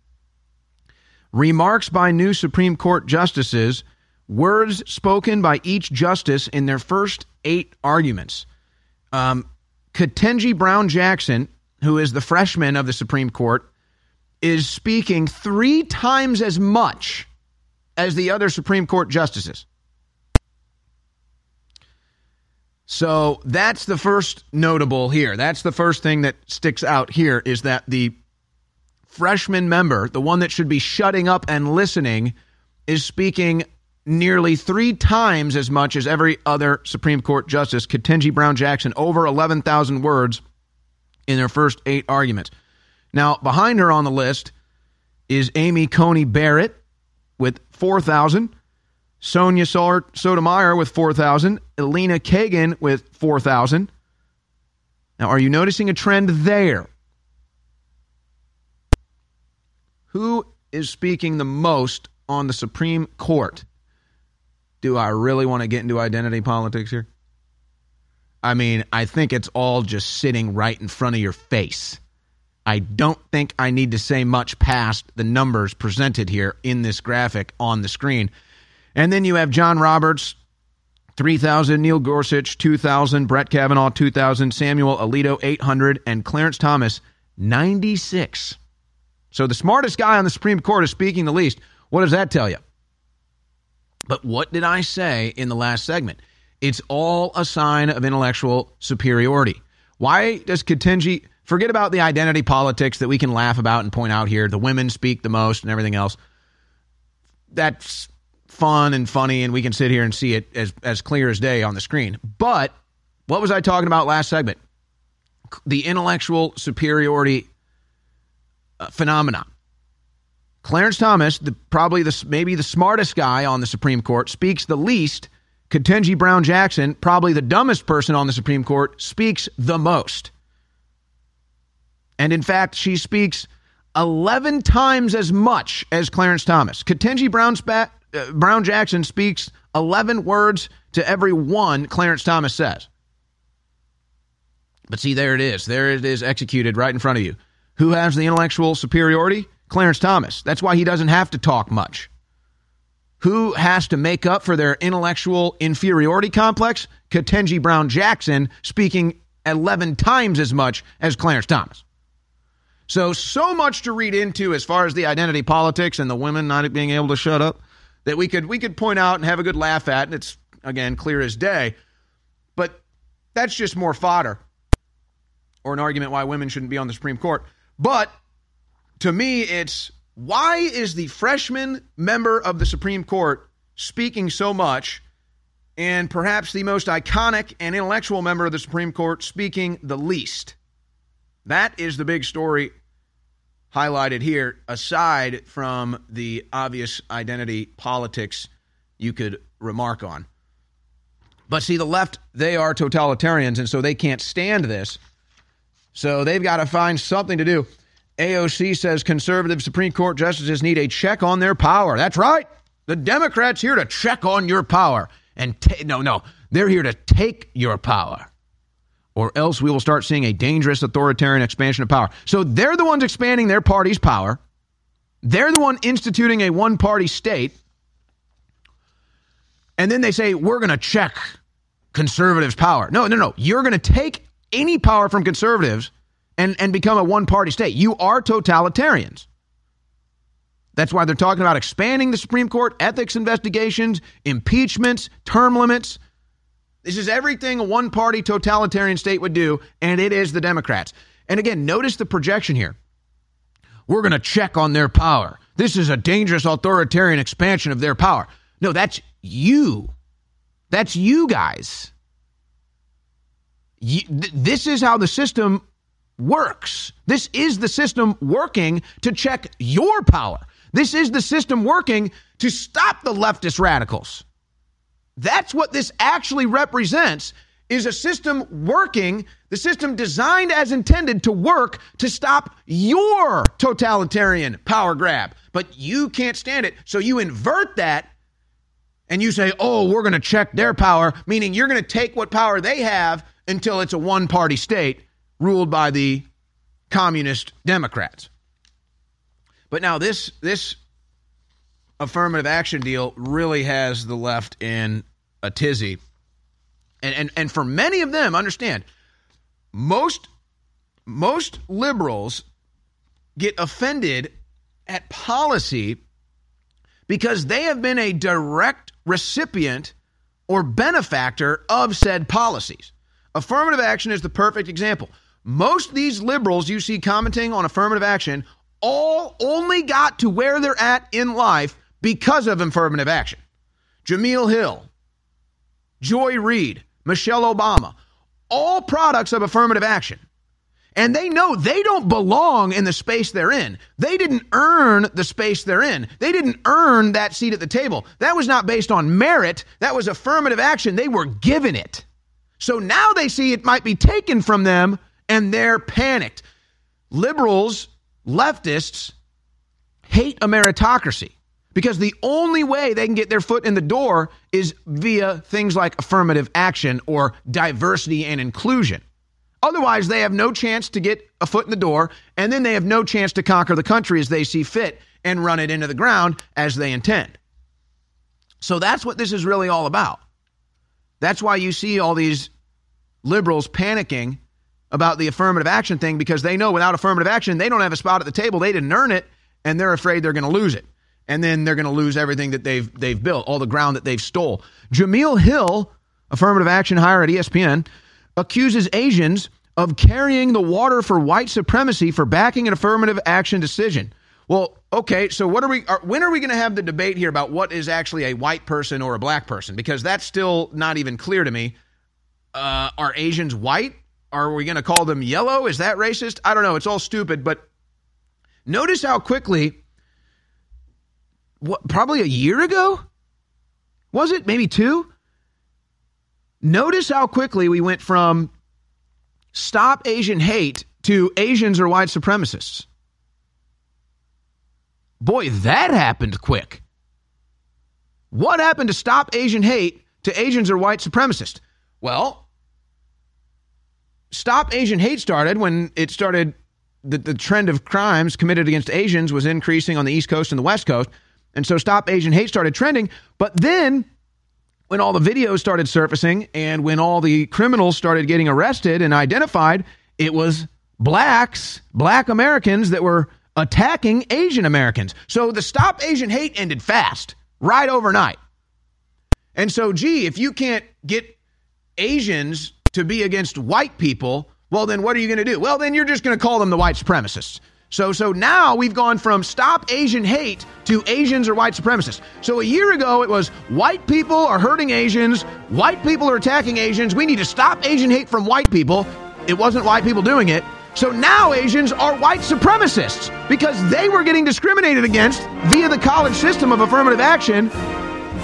Remarks by new Supreme Court justices, words spoken by each justice in their first eight arguments. Um, Ketanji Brown Jackson, who is the freshman of the Supreme Court, is speaking three times as much as the other Supreme Court justices. So that's the first notable here. That's the first thing that sticks out here is that the freshman member, the one that should be shutting up and listening, is speaking nearly three times as much as every other Supreme Court justice. Ketanji Brown Jackson, over eleven thousand words in their first eight arguments. Now, behind her on the list is Amy Coney Barrett with four thousand, Sonia Sotomayor with four thousand, Elena Kagan with four thousand. Now, are you noticing a trend there? Who is speaking the most on the Supreme Court? Do I really want to get into identity politics here? I mean, I think it's all just sitting right in front of your face. I don't think I need to say much past the numbers presented here in this graphic on the screen. And then you have John Roberts, three thousand, Neil Gorsuch, two thousand, Brett Kavanaugh, two thousand, Samuel Alito, eight hundred, and Clarence Thomas, ninety-six. So the smartest guy on the Supreme Court is speaking the least. What does that tell you? But what did I say in the last segment? It's all a sign of intellectual superiority. Why does Ketanji, forget about the identity politics that we can laugh about and point out here, the women speak the most and everything else. That's fun and funny, and we can sit here and see it as, as clear as day on the screen. But what was I talking about last segment? The intellectual superiority uh, phenomenon. Clarence Thomas, the, probably the maybe the smartest guy on the Supreme Court, speaks the least. Ketanji Brown Jackson, probably the dumbest person on the Supreme Court, speaks the most. And in fact, she speaks eleven times as much as Clarence Thomas. Ketanji Brown, spa, uh, Brown Jackson speaks eleven words to every one Clarence Thomas says. But see, there it is. There it is executed right in front of you. Who has the intellectual superiority? Clarence Thomas. That's why he doesn't have to talk much. Who has to make up for their intellectual inferiority complex? Ketanji Brown Jackson, speaking eleven times as much as Clarence Thomas. So, so much to read into as far as the identity politics and the women not being able to shut up that we could we could point out and have a good laugh at, and it's, again, clear as day. But that's just more fodder or an argument why women shouldn't be on the Supreme Court. But to me, it's why is the freshman member of the Supreme Court speaking so much and perhaps the most iconic and intellectual member of the Supreme Court speaking the least? That is the big story highlighted here, aside from the obvious identity politics you could remark on. But see, the left, they are totalitarians, and so they can't stand this. So they've got to find something to do. A O C says conservative Supreme Court justices need a check on their power. That's right. The Democrats here to check on your power. And ta- no, no, they're here to take your power, or else we will start seeing a dangerous authoritarian expansion of power. So they're the ones expanding their party's power. They're the one instituting a one-party state. and then they say, we're going to check conservatives' power. No, no, no. You're going to take any power from conservatives and, and become a one-party state. You are totalitarians. That's why they're talking about expanding the Supreme Court, ethics investigations, impeachments, term limits. This is everything a one-party totalitarian state would do, and it is the Democrats. And again, notice the projection here. We're going to check on their power. This is a dangerous authoritarian expansion of their power. No, that's you. That's you guys. You, th- this is how the system works. This is the system working to check your power. This is the system working to stop the leftist radicals. That's what this actually represents, is a system working, the system designed as intended to work to stop your totalitarian power grab. But you can't stand it, so you invert that and you say, oh, we're going to check their power, meaning you're going to take what power they have until it's a one-party state ruled by the communist Democrats. But now this this affirmative action deal really has the left in a tizzy. And and, and for many of them, understand, most, most liberals get offended at policy because they have been a direct recipient or benefactor of said policies. Affirmative action is the perfect example. Most of these liberals you see commenting on affirmative action all only got to where they're at in life because of affirmative action. Jemele Hill, Joy Reid, Michelle Obama, all products of affirmative action. And they know they don't belong in the space they're in. They didn't earn the space they're in. They didn't earn that seat at the table. That was not based on merit. That was affirmative action. They were given it. So now they see it might be taken from them, and they're panicked. Liberals, leftists hate a meritocracy because the only way they can get their foot in the door is via things like affirmative action or diversity and inclusion. Otherwise, they have no chance to get a foot in the door, and then they have no chance to conquer the country as they see fit and run it into the ground as they intend. So that's what this is really all about. That's why you see all these liberals panicking about the affirmative action thing, because they know without affirmative action, they don't have a spot at the table. They didn't earn it, and they're afraid they're going to lose it. And then they're going to lose everything that they've they've built, all the ground that they've stole. Jemele Hill, affirmative action hire at E S P N, accuses Asians of carrying the water for white supremacy for backing an affirmative action decision. Well, okay, so what are we? Are, when are we going to have the debate here about what is actually a white person or a black person? Because that's still not even clear to me. Uh, are Asians white? Are we going to call them yellow? Is that racist? I don't know. It's all stupid. But notice how quickly, what, probably a year ago, was it? Maybe two? Notice how quickly we went from stop Asian hate to Asians are white supremacists. Boy, that happened quick. What happened to stop Asian hate to Asians are white supremacists? Well, stop Asian hate started when it started, the, the trend of crimes committed against Asians was increasing on the East Coast and the West Coast. And so stop Asian hate started trending. But then when all the videos started surfacing and when all the criminals started getting arrested and identified, it was blacks, black Americans that were attacking Asian Americans. So the stop Asian hate ended fast, right overnight. And so, gee, if you can't get Asians to be against white people, well, then what are you going to do? Well, then you're just going to call them the white supremacists. So, so now we've gone from stop Asian hate to Asians are white supremacists. So a year ago, it was white people are hurting Asians. White people are attacking Asians. We need to stop Asian hate from white people. It wasn't white people doing it. So now Asians are white supremacists because they were getting discriminated against via the college system of affirmative action.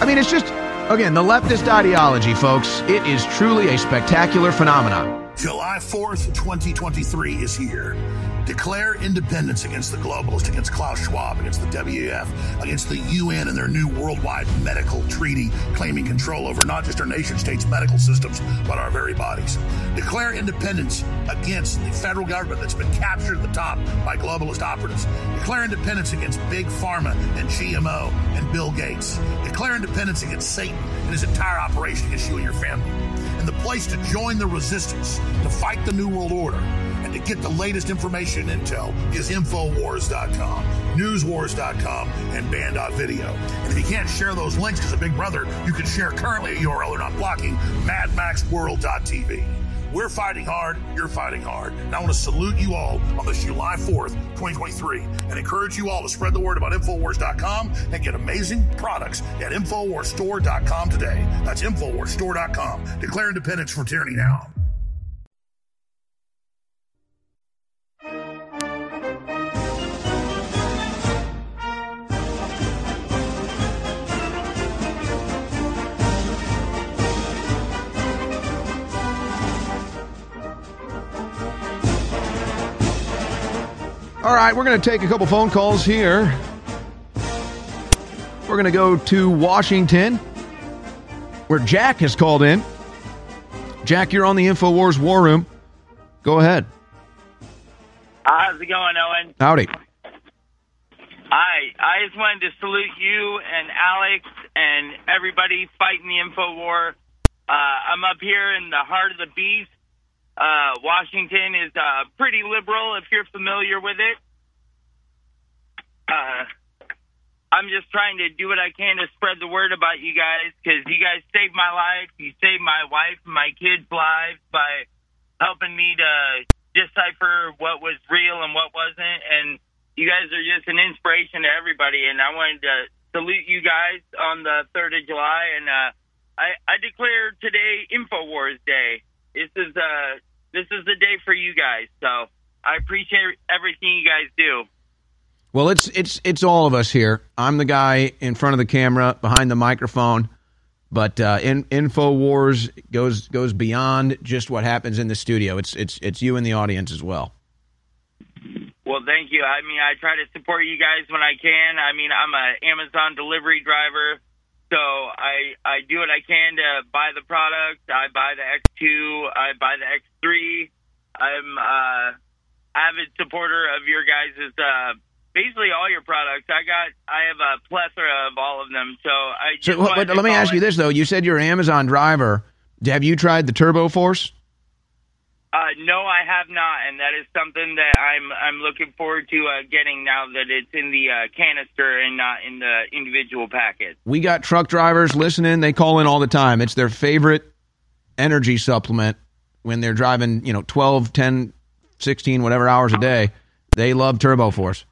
I mean, it's just, again, the leftist ideology, folks. It is truly a spectacular phenomenon. July fourth, twenty twenty-three is here. Declare independence against the globalists, against Klaus Schwab, against the W E F, against the U N and their new worldwide medical treaty claiming control over not just our nation states' medical systems, but our very bodies. Declare independence against the federal government that's been captured at the top by globalist operatives. Declare independence against Big Pharma and G M O and Bill Gates. Declare independence against Satan and his entire operation against you and your family. And the place to join the resistance, to fight the New World Order, and to get the latest information and intel is Infowars dot com, Newswars dot com, and Band dot video. And if you can't share those links because of Big Brother, you can share currently a U R L they're not blocking, Mad Max World dot T V. We're fighting hard, you're fighting hard. And I want to salute you all on this July fourth, twenty twenty-three, and encourage you all to spread the word about Infowars dot com and get amazing products at Infowars Store dot com today. That's Infowars Store dot com. Declare independence from tyranny now. All right, we're going to take a couple phone calls here. We're going to go to Washington, where Jack has called in. Jack, you're on the InfoWars War Room. Go ahead. How's it going, Owen? Howdy. I I just wanted to salute you and Alex and everybody fighting the InfoWar. Uh, I'm up here in the heart of the beast. Uh, Washington is uh, pretty liberal, if you're familiar with it. Uh, I'm just trying to do what I can to spread the word about you guys, because you guys saved my life. You saved my wife and my kids' lives by helping me to decipher what was real and what wasn't. And you guys are just an inspiration to everybody. And I wanted to salute you guys on the third of July. And uh, I, I declare today InfoWars Day. This is uh this is the day for you guys. So I appreciate everything you guys do. Well, it's it's it's all of us here. I'm the guy in front of the camera, behind the microphone, but uh, in, InfoWars goes goes beyond just what happens in the studio. It's it's it's you and the audience as well. Well, thank you. I mean, I try to support you guys when I can. I mean, I'm an Amazon delivery driver. So I, I do what I can to buy the product. I buy the X two. I buy the X three. I'm an avid supporter of your guys' uh, basically all your products. I got I have a plethora of all of them. So I. Just so, but let me ask it. you this though. You said you're an Amazon driver. Have you tried the Turbo Force? Uh, no, I have not, and that is something that I'm I'm looking forward to uh, getting now that it's in the uh, canister and not in the individual packet. We got truck drivers listening. They call in all the time. It's their favorite energy supplement when they're driving, you know, twelve, ten, sixteen, whatever hours a day. They love Turbo Force.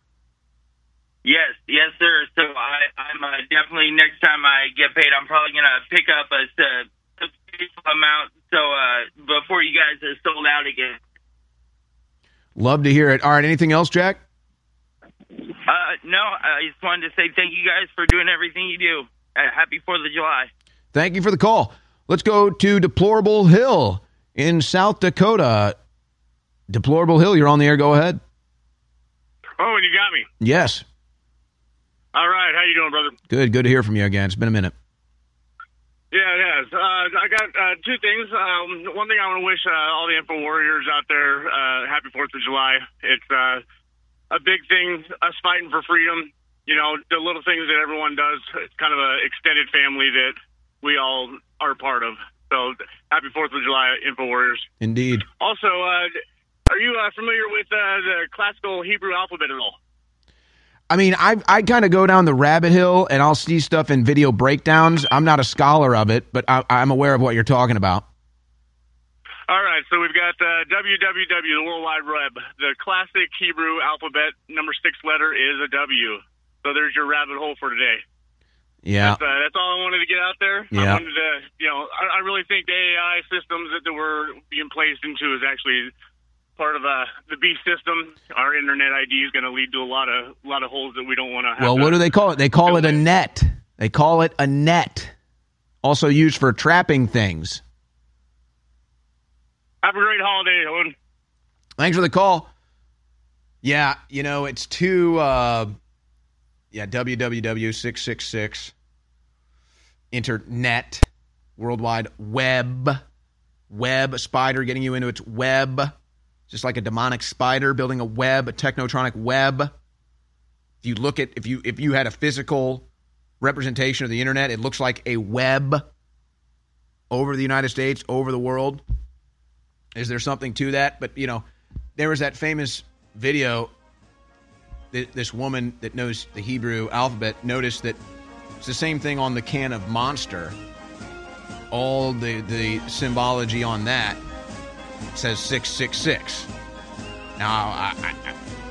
Yes, yes, sir. So I, I'm uh, definitely, next time I get paid, I'm probably going to pick up a, a substantial amount. So uh, before you guys are sold out again. Love to hear it. All right. Anything else, Jack? Uh, no, I just wanted to say thank you guys for doing everything you do. Uh, happy fourth of July. Thank you for the call. Let's go to Deplorable Hill in South Dakota. Deplorable Hill, you're on the air. Go ahead. Oh, and you got me. Yes. All right. How you doing, brother? Good. Good to hear from you again. It's been a minute. Yeah, it has. Uh, I got uh, two things. Um, one thing I want to wish uh, all the info warriors out there, uh, happy fourth of July. It's uh, a big thing, us fighting for freedom. You know, the little things that everyone does. It's kind of an extended family that we all are part of. So happy fourth of July, info warriors. Indeed. Also, uh, are you uh, familiar with uh, the classical Hebrew alphabet at all? I mean, I I kind of go down the rabbit hole, and I'll see stuff in video breakdowns. I'm not a scholar of it, but I, I'm aware of what you're talking about. All right, so we've got uh, W W W, the World Wide Web. The classic Hebrew alphabet number six letter is a W. So there's your rabbit hole for today. Yeah, that's, uh, that's all I wanted to get out there. Yeah. I wanted to, you know, I, I really think the A I systems that were being placed into is actually part of uh, the B system. Our internet I D is going to lead to a lot of a lot of holes that we don't want to have. Well, what do they call it? They call it a net. They call it a net. Also used for trapping things. Have a great holiday, Owen. Thanks for the call. Yeah, you know, it's too, uh, yeah, W W W six six six, Internet, World Wide Web, web, a spider getting you into its web, just like a demonic spider building a web, a technotronic web. If you look at, if you if you had a physical representation of the Internet, it looks like a web over the United States, over the world. Is there something to that? But, you know, there was that famous video. This woman that knows the Hebrew alphabet noticed that it's the same thing on the can of Monster. All the, the symbology on that says six six six. Now, I, I,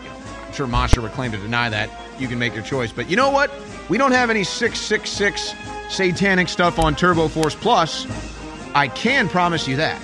you know, I'm sure Monster would claim to deny that. You can make your choice. But you know what? We don't have any six six six satanic stuff on Turbo Force Plus. I can promise you that.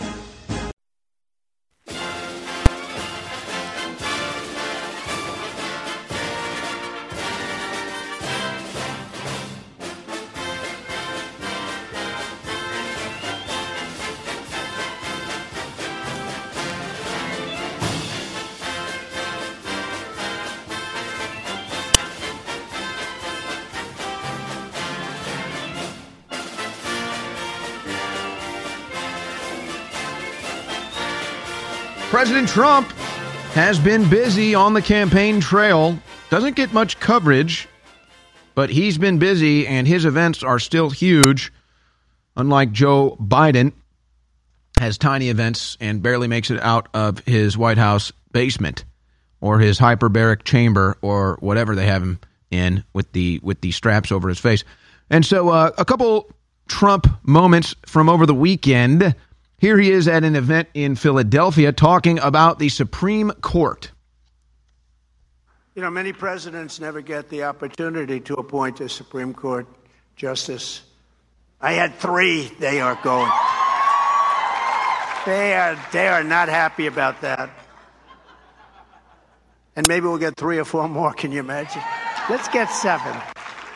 President Trump has been busy on the campaign trail. Doesn't get much coverage, but he's been busy and his events are still huge. Unlike Joe Biden, has tiny events and barely makes it out of his White House basement or his hyperbaric chamber or whatever they have him in with the with the straps over his face. And so uh, a couple Trump moments from over the weekend. Here he is at an event in Philadelphia talking about the Supreme Court. You know, many presidents never get the opportunity to appoint a Supreme Court justice. I had three. They are going. They are, they are not happy about that. And maybe we'll get three or four more. Can you imagine? Let's get seven.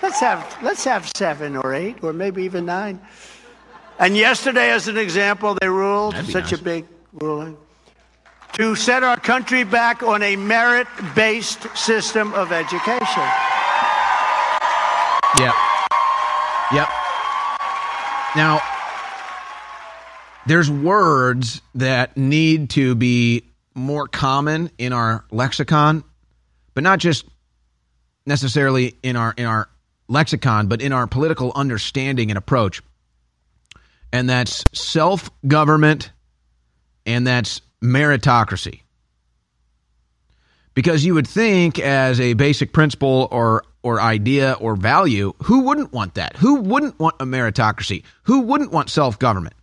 Let's have, let's have seven or eight or maybe even nine. And yesterday, as an example, they ruled, such nice. a big ruling, to set our country back on a merit-based system of education. Yep. Yep. Now, there's words that need to be more common in our lexicon, but not just necessarily in our in our lexicon, but in our political understanding and approach. And that's self-government, and that's meritocracy. Because you would think as a basic principle or or idea or value, who wouldn't want that? Who wouldn't want a meritocracy? Who wouldn't want self-government?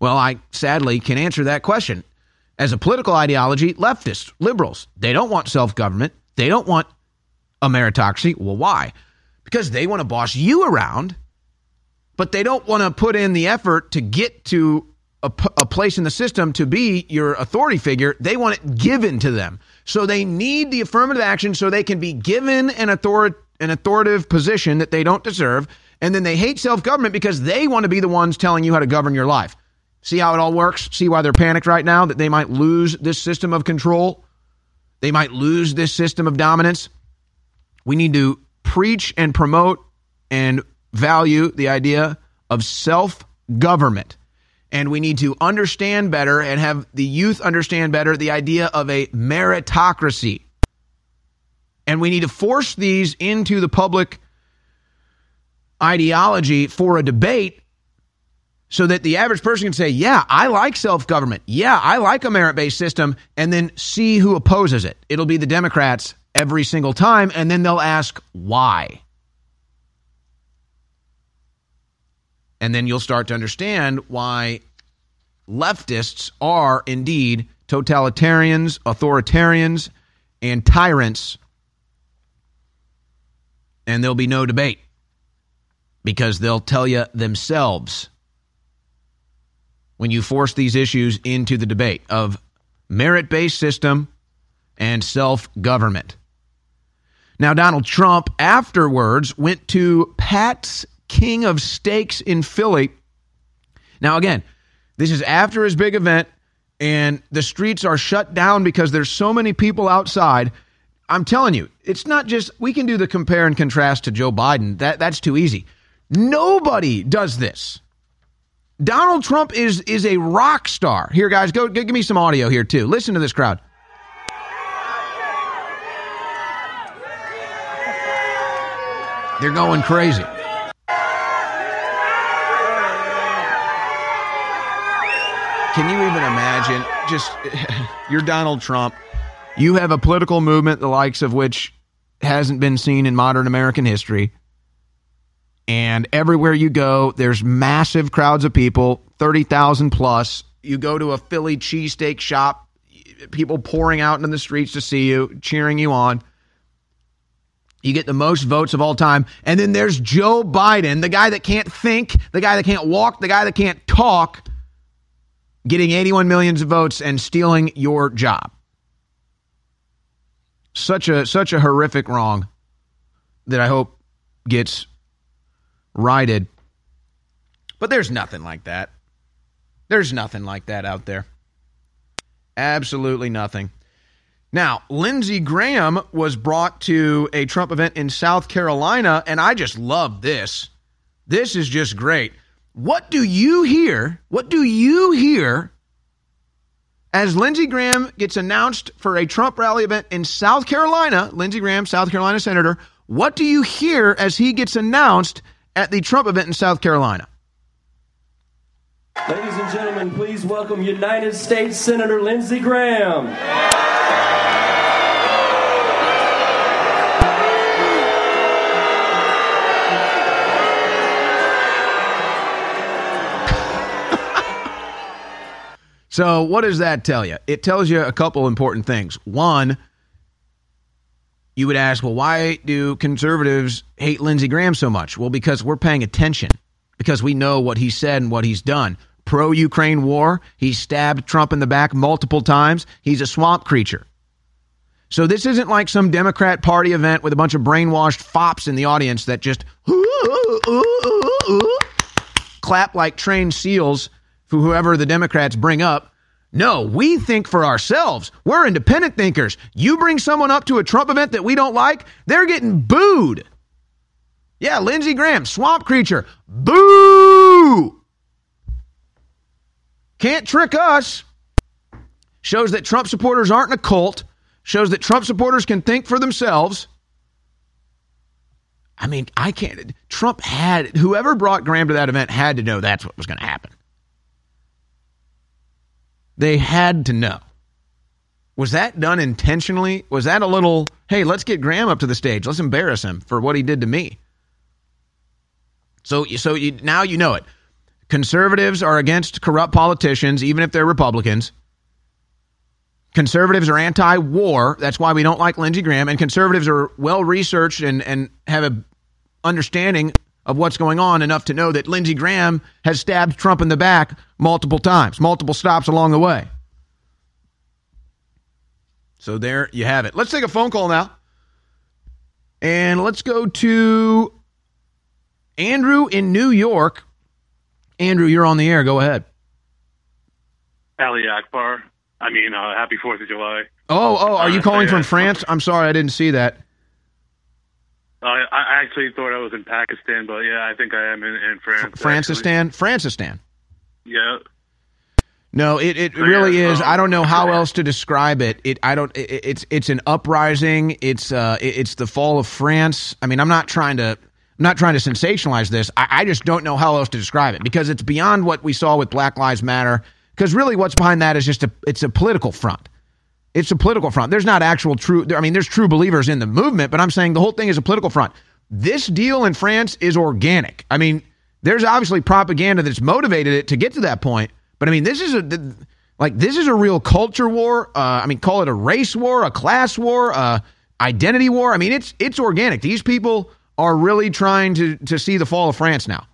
Well, I sadly can answer that question. As a political ideology, leftists, liberals, they don't want self-government. They don't want a meritocracy. Well, why? Because they want to boss you around. But they don't want to put in the effort to get to a, p- a place in the system to be your authority figure. They want it given to them. So they need the affirmative action so they can be given an, author- an authoritative position that they don't deserve. And then they hate self-government because they want to be the ones telling you how to govern your life. See how it all works? See why they're panicked right now that they might lose this system of control? They might lose this system of dominance. We need to preach and promote and value the idea of self-government. And we need to understand better and have the youth understand better the idea of a meritocracy. And we need to force these into the public ideology for a debate so that the average person can say, yeah, I like self-government. Yeah, I like a merit-based system. And then see who opposes it. It'll be the Democrats every single time. And then they'll ask why. And then you'll start to understand why leftists are indeed totalitarians, authoritarians, and tyrants. And there'll be no debate because they'll tell you themselves when you force these issues into the debate of merit-based system and self-government. Now, Donald Trump afterwards went to Pat's King of Steaks in Philly. Now, again, this is after his big event, and the streets are shut down because there's so many people outside. I'm telling you, it's not just, we can do the compare and contrast to Joe Biden. That that's too easy. Nobody does this. Donald Trump is is a rock star. Here, guys, go, go give me some audio here, too. Listen to this crowd. They're going crazy. Can you even imagine? Just, you're Donald Trump. You have a political movement the likes of which hasn't been seen in modern American history. And everywhere you go, there's massive crowds of people, thirty thousand plus. You go to a Philly cheesesteak shop, people pouring out into the streets to see you, cheering you on. You get the most votes of all time. And then there's Joe Biden, the guy that can't think, the guy that can't walk, the guy that can't talk, getting eighty-one million votes and stealing your job. Such a such a horrific wrong that I hope gets righted. But there's nothing like that. There's nothing like that out there. Absolutely nothing. Now, Lindsey Graham was brought to a Trump event in South Carolina, and I just love this. This is just great. What do you hear? What do you hear as Lindsey Graham gets announced for a Trump rally event in South Carolina? Lindsey Graham, South Carolina senator. What do you hear as he gets announced at the Trump event in South Carolina? Ladies and gentlemen, please welcome United States Senator Lindsey Graham. So what does that tell you? It tells you a couple important things. One, you would ask, well, why do conservatives hate Lindsey Graham so much? Well, because we're paying attention, because we know what he said and what he's done. Pro-Ukraine war. He stabbed Trump in the back multiple times. He's a swamp creature. So this isn't like some Democrat Party event with a bunch of brainwashed fops in the audience that just ooh, ooh, ooh, ooh, ooh, clap like trained seals for whoever the Democrats bring up. No, we think for ourselves. We're independent thinkers. You bring someone up to a Trump event that we don't like, they're getting booed. Yeah, Lindsey Graham, swamp creature. Boo! Can't trick us. Shows that Trump supporters aren't in a cult. Shows that Trump supporters can think for themselves. I mean, I can't. Trump had, whoever brought Graham to that event had to know that's what was going to happen. They had to know. Was that done intentionally? Was that a little, hey, let's get Graham up to the stage. Let's embarrass him for what he did to me. So, so you, now you know it. Conservatives are against corrupt politicians, even if they're Republicans. Conservatives are anti-war. That's why we don't like Lindsey Graham. And conservatives are well-researched and, and have an understanding of what's going on enough to know that Lindsey Graham has stabbed Trump in the back multiple times, multiple stops along the way. So there you have it. Let's take a phone call now. And let's go to Andrew in New York. Andrew, you're on the air. Go ahead. Ali Akbar. I mean, uh, happy fourth of July. Oh, oh, are you calling from France? I'm sorry, I didn't see that. Uh, I actually thought I was in Pakistan, but yeah, I think I am in, in France. Francistan? Francistan. Yeah. No, it, it really yeah, is. Um, I don't know how yeah. else to describe it. It I don't. It, it's it's an uprising. It's uh it's the fall of France. I mean, I'm not trying to I'm not trying to sensationalize this. I, I just don't know how else to describe it because it's beyond what we saw with Black Lives Matter. Because really, what's behind that is just a it's a political front. It's a political front. There's not actual true, I mean, there's true believers in the movement, but I'm saying the whole thing is a political front. This deal in France is organic. I mean, there's obviously propaganda that's motivated it to get to that point. But I mean, this is a, like, this is a real culture war. Uh, I mean, call it a race war, a class war, uh, identity war. I mean, it's, it's organic. These people are really trying to, to see the fall of France now.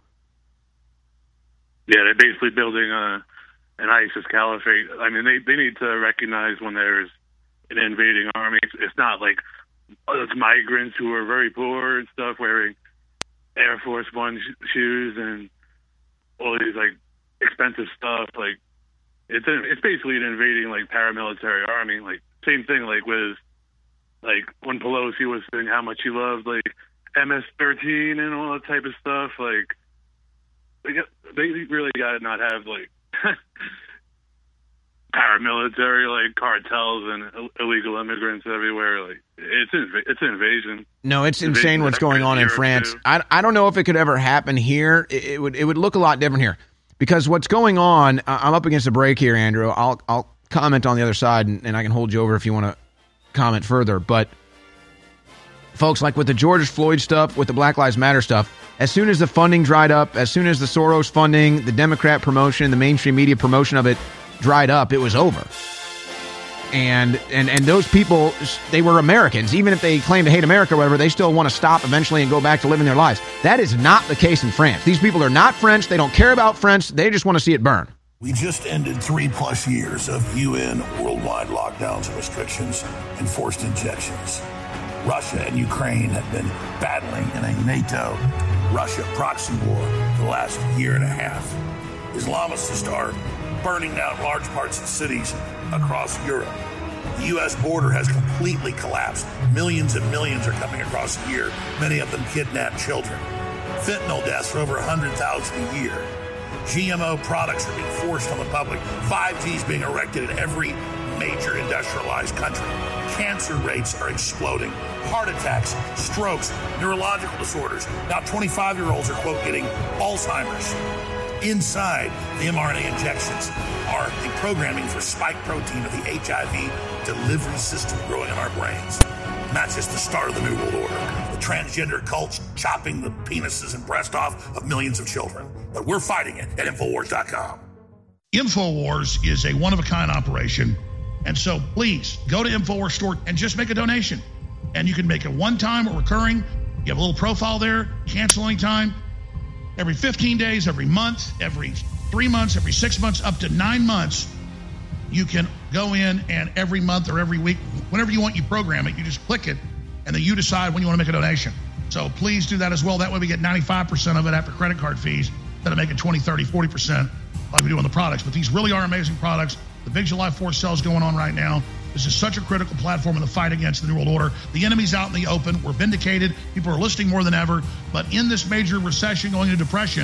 Yeah. They're basically building a, and ISIS caliphate. I mean, they, they need to recognize when there's an invading army. It's, it's not like it's migrants who are very poor and stuff wearing Air Force One sh- shoes and all these like expensive stuff. Like It's a, it's basically an invading, like, paramilitary army. Like, same thing, like, with, like, when Pelosi was saying how much she loved, like, M S thirteen and all that type of stuff. Like, they, got, they really got to not have, like, paramilitary, like, cartels and illegal immigrants everywhere. Like, it's inv- it's an invasion. No, it's, it's insane what's going on in France. I, I don't know if it could ever happen here. It, it would it would look a lot different here. Because what's going on, I'm up against a break here, Andrew. I'll I'll comment on the other side, and, and I can hold you over if you want to comment further. But, folks, like with the George Floyd stuff, with the Black Lives Matter stuff, as soon as the funding dried up, as soon as the Soros funding, the Democrat promotion, the mainstream media promotion of it dried up, it was over. And and and those people, they were Americans. Even if they claim to hate America or whatever, they still want to stop eventually and go back to living their lives. That is not the case in France. These people are not French. They don't care about French. They just want to see it burn. We just ended three plus years of U N worldwide lockdowns and restrictions and forced injections. Russia and Ukraine have been battling in a NATO-Russia proxy war for the last year and a half. Islamists are burning down large parts of cities across Europe. The U S border has completely collapsed. Millions and millions are coming across here, many of them kidnapped children. Fentanyl deaths are over one hundred thousand a year. G M O products are being forced on the public. five G is being erected in every major industrialized country. Cancer rates are exploding. Heart attacks, strokes, neurological disorders. Now twenty-five-year-olds are, quote, getting Alzheimer's. Inside the mRNA injections are the programming for spike protein of the H I V delivery system growing in our brains. And that's just the start of the New World Order. The transgender cults chopping the penises and breasts off of millions of children. But we're fighting it at Infowars dot com. Infowars is a one-of-a-kind operation. And so please go to Infowars store and just make a donation. And you can make it one-time or recurring. You have a little profile there, cancel anytime. Every fifteen days, every month, every three months, every six months, up to nine months, you can go in and every month or every week, whenever you want, you program it. You just click it, and then you decide when you want to make a donation. So please do that as well. That way we get ninety-five percent of it after credit card fees. That'll make it twenty, thirty, forty percent like we do on the products. But these really are amazing products. The big July fourth sale is going on right now. This is such a critical platform in the fight against the New World Order. The enemy's out in the open. We're vindicated. People are listening more than ever. But in this major recession going into depression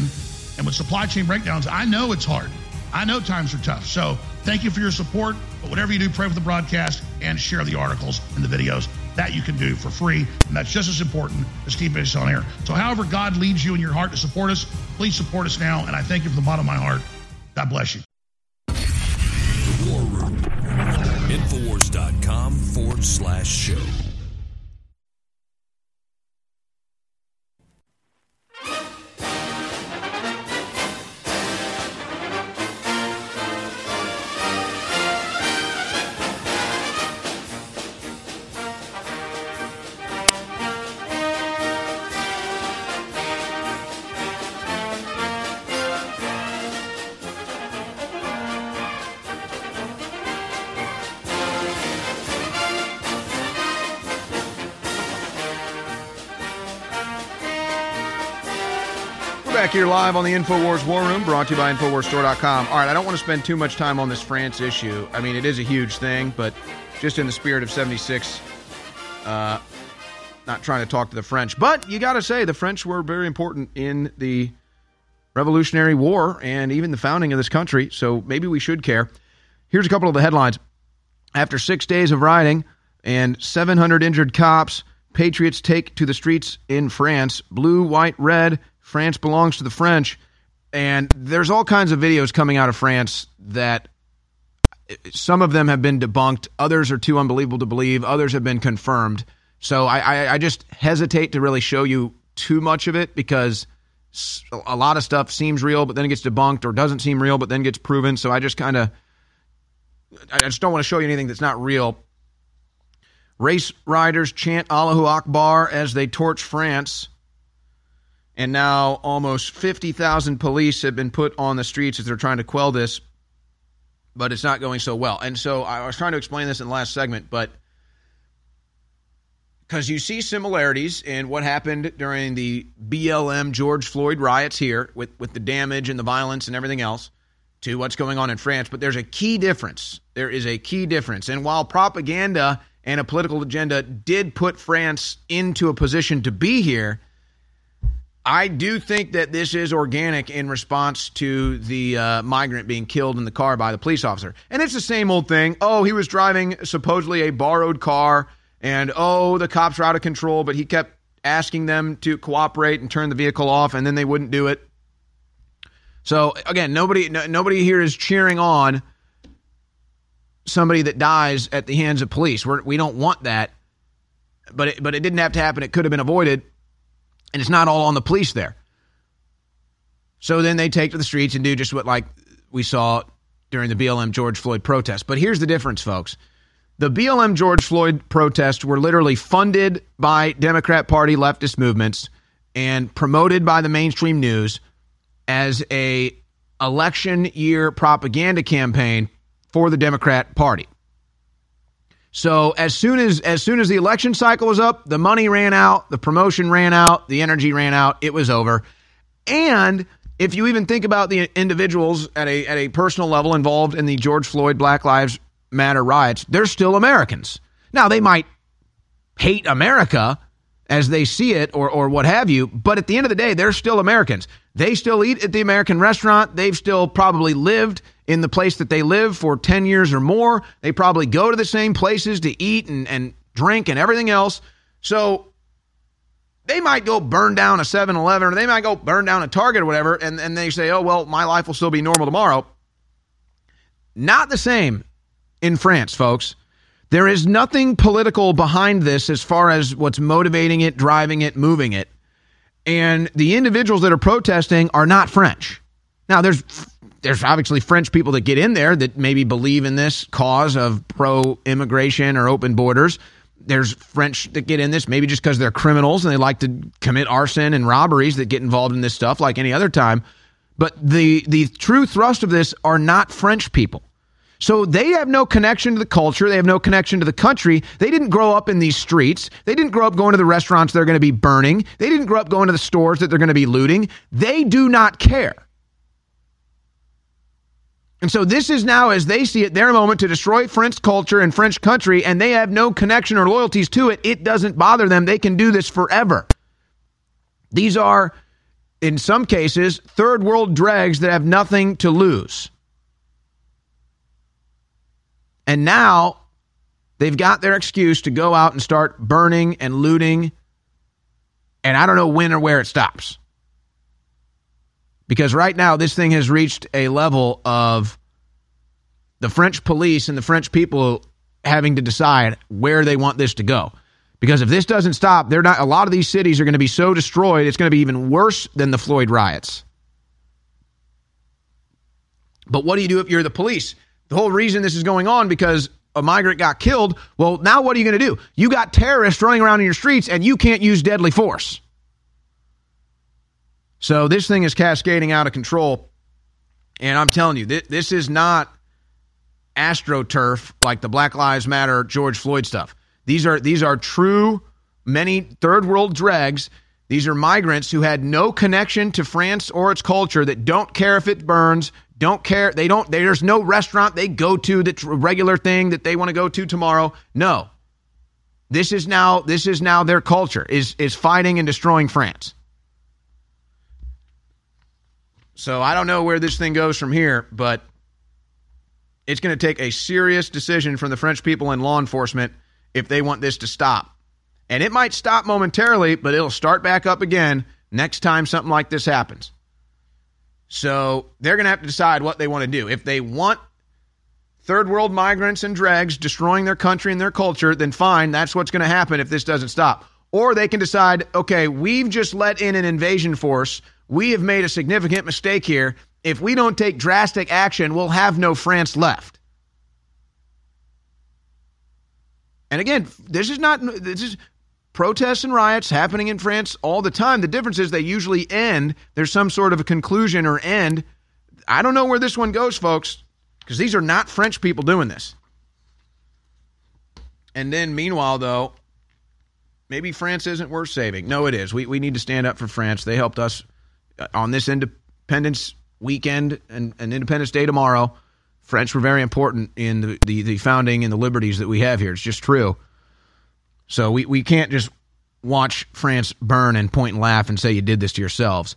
and with supply chain breakdowns, I know it's hard. I know times are tough. So thank you for your support. But whatever you do, pray for the broadcast and share the articles and the videos. That you can do for free. And that's just as important as keeping us on air. So however God leads you in your heart to support us, please support us now. And I thank you from the bottom of my heart. God bless you. Infowars.com forward slash show. Here live on the InfoWars War Room, brought to you by InfoWars Store dot com. All right, I don't want to spend too much time on this France issue. I mean, it is a huge thing, but just in the spirit of seventy-six, uh, not trying to talk to the French. But you got to say, the French were very important in the Revolutionary War and even the founding of this country, so maybe we should care. Here's a couple of the headlines. After six days of rioting and seven hundred injured cops, patriots take to the streets in France. Blue, white, red. France belongs to the French, and there's all kinds of videos coming out of France that some of them have been debunked. Others are too unbelievable to believe. Others have been confirmed. So I, I, I just hesitate to really show you too much of it because a lot of stuff seems real, but then it gets debunked or doesn't seem real, but then gets proven. So I just kind of, I just don't want to show you anything that's not real. Race riders chant Allahu Akbar as they torch France. And now almost fifty thousand police have been put on the streets as they're trying to quell this, but it's not going so well. And so I was trying to explain this in the last segment, but because you see similarities in what happened during the B L M George Floyd riots here with, with the damage and the violence and everything else to what's going on in France, but there's a key difference. There is a key difference. And while propaganda and a political agenda did put France into a position to be here, I do think that this is organic in response to the uh, migrant being killed in the car by the police officer. And it's the same old thing. Oh, he was driving supposedly a borrowed car, and oh, the cops were out of control, but he kept asking them to cooperate and turn the vehicle off, and then they wouldn't do it. So again, nobody no, nobody here is cheering on somebody that dies at the hands of police. We're, we don't want that, but it, but it didn't have to happen. It could have been avoided. And it's not all on the police there. So then they take to the streets and do just what like we saw during the B L M George Floyd protest. But here's the difference, folks. The B L M George Floyd protests were literally funded by Democrat Party leftist movements and promoted by the mainstream news as a election year propaganda campaign for the Democrat Party. So as soon as as soon as the election cycle was up, the money ran out, the promotion ran out, the energy ran out, it was over. And if you even think about the individuals at a at a personal level involved in the George Floyd Black Lives Matter riots, they're still Americans. Now, they might hate America as they see it or or what have you, but at the end of the day, they're still Americans. They still eat at the American restaurant. They've still probably lived in the place that they live for ten years or more. They probably go to the same places to eat and, and drink and everything else. So they might go burn down a seven eleven or they might go burn down a Target or whatever. And, and they say, oh, well, my life will still be normal tomorrow. Not the same in France, folks. There is nothing political behind this as far as what's motivating it, driving it, moving it. And the individuals that are protesting are not French. Now, there's there's obviously French people that get in there that maybe believe in this cause of pro-immigration or open borders. There's French that get in this maybe just because they're criminals and they like to commit arson and robberies that get involved in this stuff like any other time. But the the true thrust of this are not French people. So they have no connection to the culture. They have no connection to the country. They didn't grow up in these streets. They didn't grow up going to the restaurants they're going to be burning. They didn't grow up going to the stores that they're going to be looting. They do not care. And so this is now, as they see it, their moment to destroy French culture and French country, and they have no connection or loyalties to it. It doesn't bother them. They can do this forever. These are, in some cases, third world dregs that have nothing to lose. And now they've got their excuse to go out and start burning and looting. And I don't know when or where it stops. Because right now this thing has reached a level of the French police and the French people having to decide where they want this to go. Because if this doesn't stop, they're not, a lot of these cities are going to be so destroyed, it's going to be even worse than the Floyd riots. But what do you do if you're the police? The whole reason this is going on because a migrant got killed. Well, now what are you going to do? You got terrorists running around in your streets and you can't use deadly force. So this thing is cascading out of control. And I'm telling you, th- this is not AstroTurf like the Black Lives Matter, George Floyd stuff. These are these are true, many third world dregs. These are migrants who had no connection to France or its culture that don't care if it burns. Don't care. They don't. There's no restaurant they go to that's a regular thing that they want to go to tomorrow. No, this is now. This is now their culture is is fighting and destroying France. So I don't know where this thing goes from here, but it's going to take a serious decision from the French people and law enforcement if they want this to stop. And it might stop momentarily, but it'll start back up again next time something like this happens. So they're going to have to decide what they want to do. If they want third world migrants and dregs destroying their country and their culture, then fine, that's what's going to happen if this doesn't stop. Or they can decide, okay, we've just let in an invasion force. We have made a significant mistake here. If we don't take drastic action, we'll have no France left. And again, this is not, this is protests and riots happening in France all the time. The difference is they usually end. There's some sort of a conclusion or end. I don't know where this one goes, folks, because these are not French people doing this. And then meanwhile, though, maybe France isn't worth saving. No, it is. We we need to stand up for France. They helped us on this independence weekend and, and Independence Day tomorrow. French were very important in the, the, the founding and the liberties that we have here. It's just true. So we, we can't just watch France burn and point and laugh and say you did this to yourselves.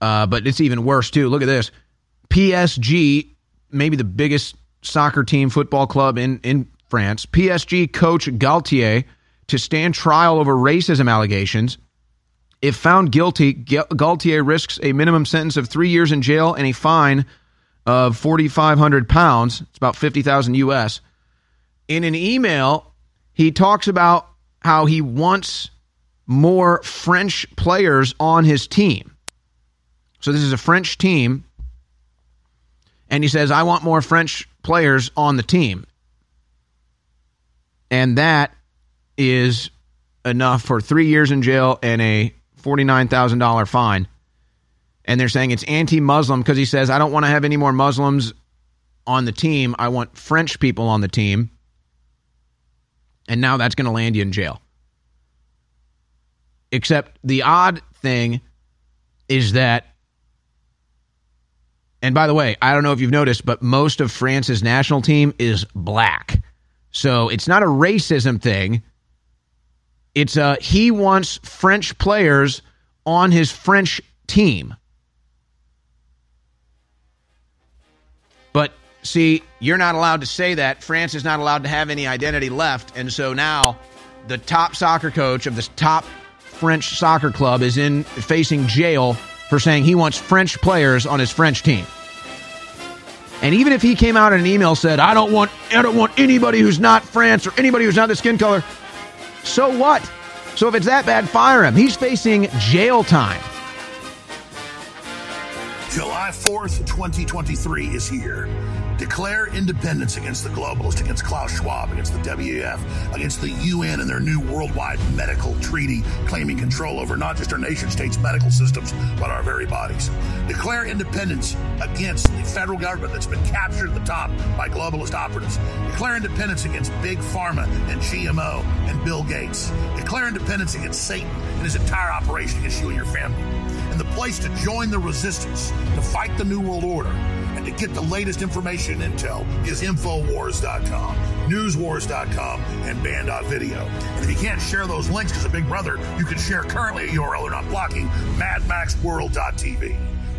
Uh, but it's even worse, too. Look at this. P S G, maybe the biggest soccer team, football club in, in France. P S G coach Galtier to stand trial over racism allegations. If found guilty, Galtier risks a minimum sentence of three years in jail and a fine of four thousand five hundred pounds. It's about fifty thousand U S. In an email, he talks about how he wants more French players on his team. So this is a French team, and he says, I want more French players on the team. And that is enough for three years in jail and a forty-nine thousand dollars fine. And they're saying it's anti-Muslim because he says, I don't want to have any more Muslims on the team. I want French people on the team. And now that's going to land you in jail. Except the odd thing is that, and by the way, I don't know if you've noticed, but most of France's national team is black. So it's not a racism thing. It's uh, he wants French players on his French team. But see, you're not allowed to say that. France is not allowed to have any identity left. And so now the top soccer coach of this top French soccer club is in facing jail for saying he wants French players on his French team. And even if he came out in an email said, I don't want I don't want anybody who's not France or anybody who's not the skin color. So what? So if it's that bad, fire him. He's facing jail time. July fourth, twenty twenty-three is here. Declare independence against the globalists, against Klaus Schwab, against the W E F, against the U N and their new worldwide medical treaty claiming control over not just our nation states' medical systems, but our very bodies. Declare independence against the federal government that's been captured at the top by globalist operatives. Declare independence against Big Pharma and G M O and Bill Gates. Declare independence against Satan and his entire operation against you and your family. And the place to join the resistance, to fight the New World Order, and to get the latest information and intel is Infowars dot com, Newswars dot com, and Band dot video. And if you can't share those links because of Big Brother, you can share currently a U R L they're not blocking, Mad Max World dot T V.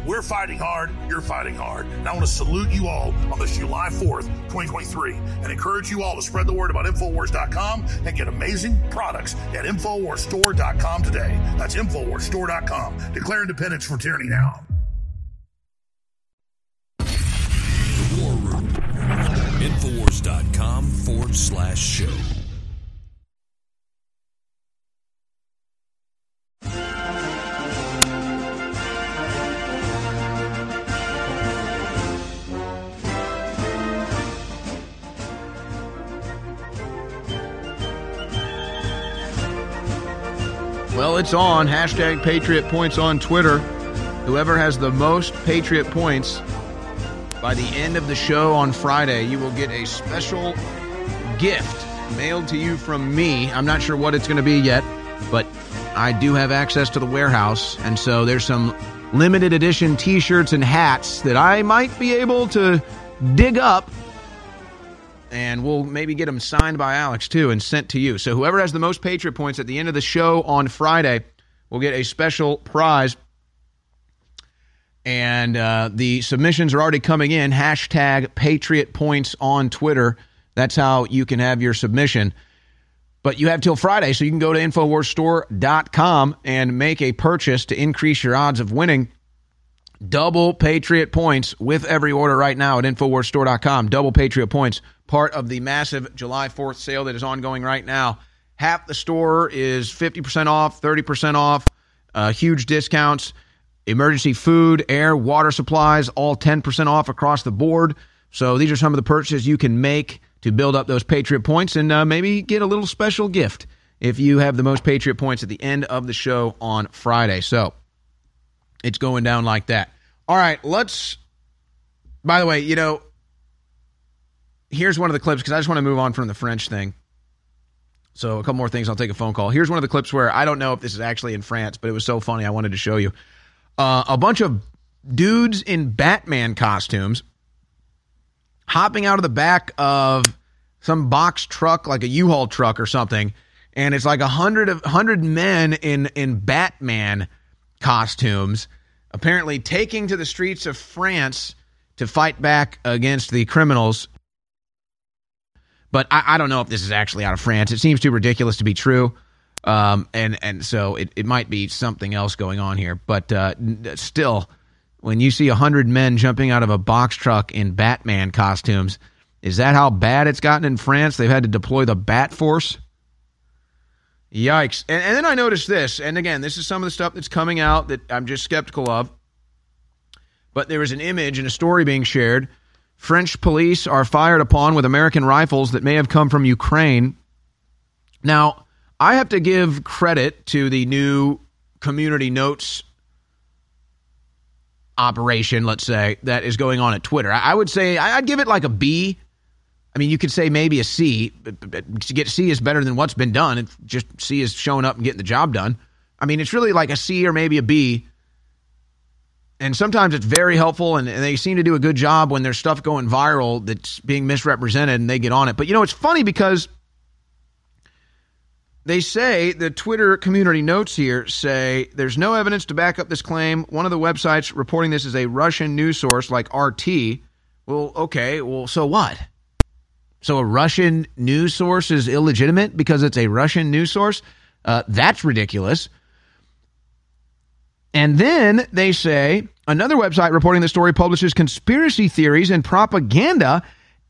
We're fighting hard, you're fighting hard. And I want to salute you all on this July fourth, twenty twenty-three, and encourage you all to spread the word about Infowars dot com and get amazing products at Infowars Store dot com today. That's Infowars Store dot com. Declare independence from tyranny now. Infowars.com forward slash show. Well, it's on. Hashtag Patriot Points on Twitter. Whoever has the most Patriot Points by the end of the show on Friday, you will get a special gift mailed to you from me. I'm not sure what it's going to be yet, but I do have access to the warehouse. And so there's some limited edition T-shirts and hats that I might be able to dig up. And we'll maybe get them signed by Alex, too, and sent to you. So whoever has the most Patriot Points at the end of the show on Friday will get a special prize. And uh, the submissions are already coming in. Hashtag Patriot Points on Twitter. That's how you can have your submission. But you have till Friday, so you can go to Infowars Store dot com and make a purchase to increase your odds of winning. Double Patriot Points with every order right now at Infowars Store dot com. Double Patriot Points, part of the massive July fourth sale that is ongoing right now. Half the store is fifty percent off, thirty percent off, uh, huge discounts. Emergency food, air, water supplies, all ten percent off across the board. So these are some of the purchases you can make to build up those Patriot Points and uh, maybe get a little special gift if you have the most Patriot Points at the end of the show on Friday. So it's going down like that. All right, let's... By the way, you know, here's one of the clips because I just want to move on from the French thing. So a couple more things, I'll take a phone call. Here's one of the clips where I don't know if this is actually in France, but it was so funny I wanted to show you. Uh, a bunch of dudes in Batman costumes hopping out of the back of some box truck, like a U-Haul truck or something, and it's like a hundred of hundred men in in Batman costumes, apparently taking to the streets of France to fight back against the criminals. But I, I don't know if this is actually out of France. It seems too ridiculous to be true. Um, and, and so it, it might be something else going on here. But uh, still, when you see one hundred men jumping out of a box truck in Batman costumes, is that how bad it's gotten in France? They've had to deploy the Bat Force? Yikes. And, and then I noticed this. And again, this is some of the stuff that's coming out that I'm just skeptical of. But there was an image and a story being shared. French police are fired upon with American rifles that may have come from Ukraine. Now, I have to give credit to the new Community Notes operation, let's say, that is going on at Twitter. I would say I'd give it like a B. I mean, you could say maybe a C. To get C is better than what's been done. It just C is showing up and getting the job done. I mean, it's really like a C or maybe a B. And sometimes it's very helpful, and, and they seem to do a good job when there's stuff going viral that's being misrepresented, and they get on it. But, you know, it's funny because they say, the Twitter community notes here say, there's no evidence to back up this claim. One of the websites reporting this is a Russian news source like R T. Well, okay, well, so what? So a Russian news source is illegitimate because it's a Russian news source? Uh, that's ridiculous. And then they say another website reporting the story publishes conspiracy theories and propaganda,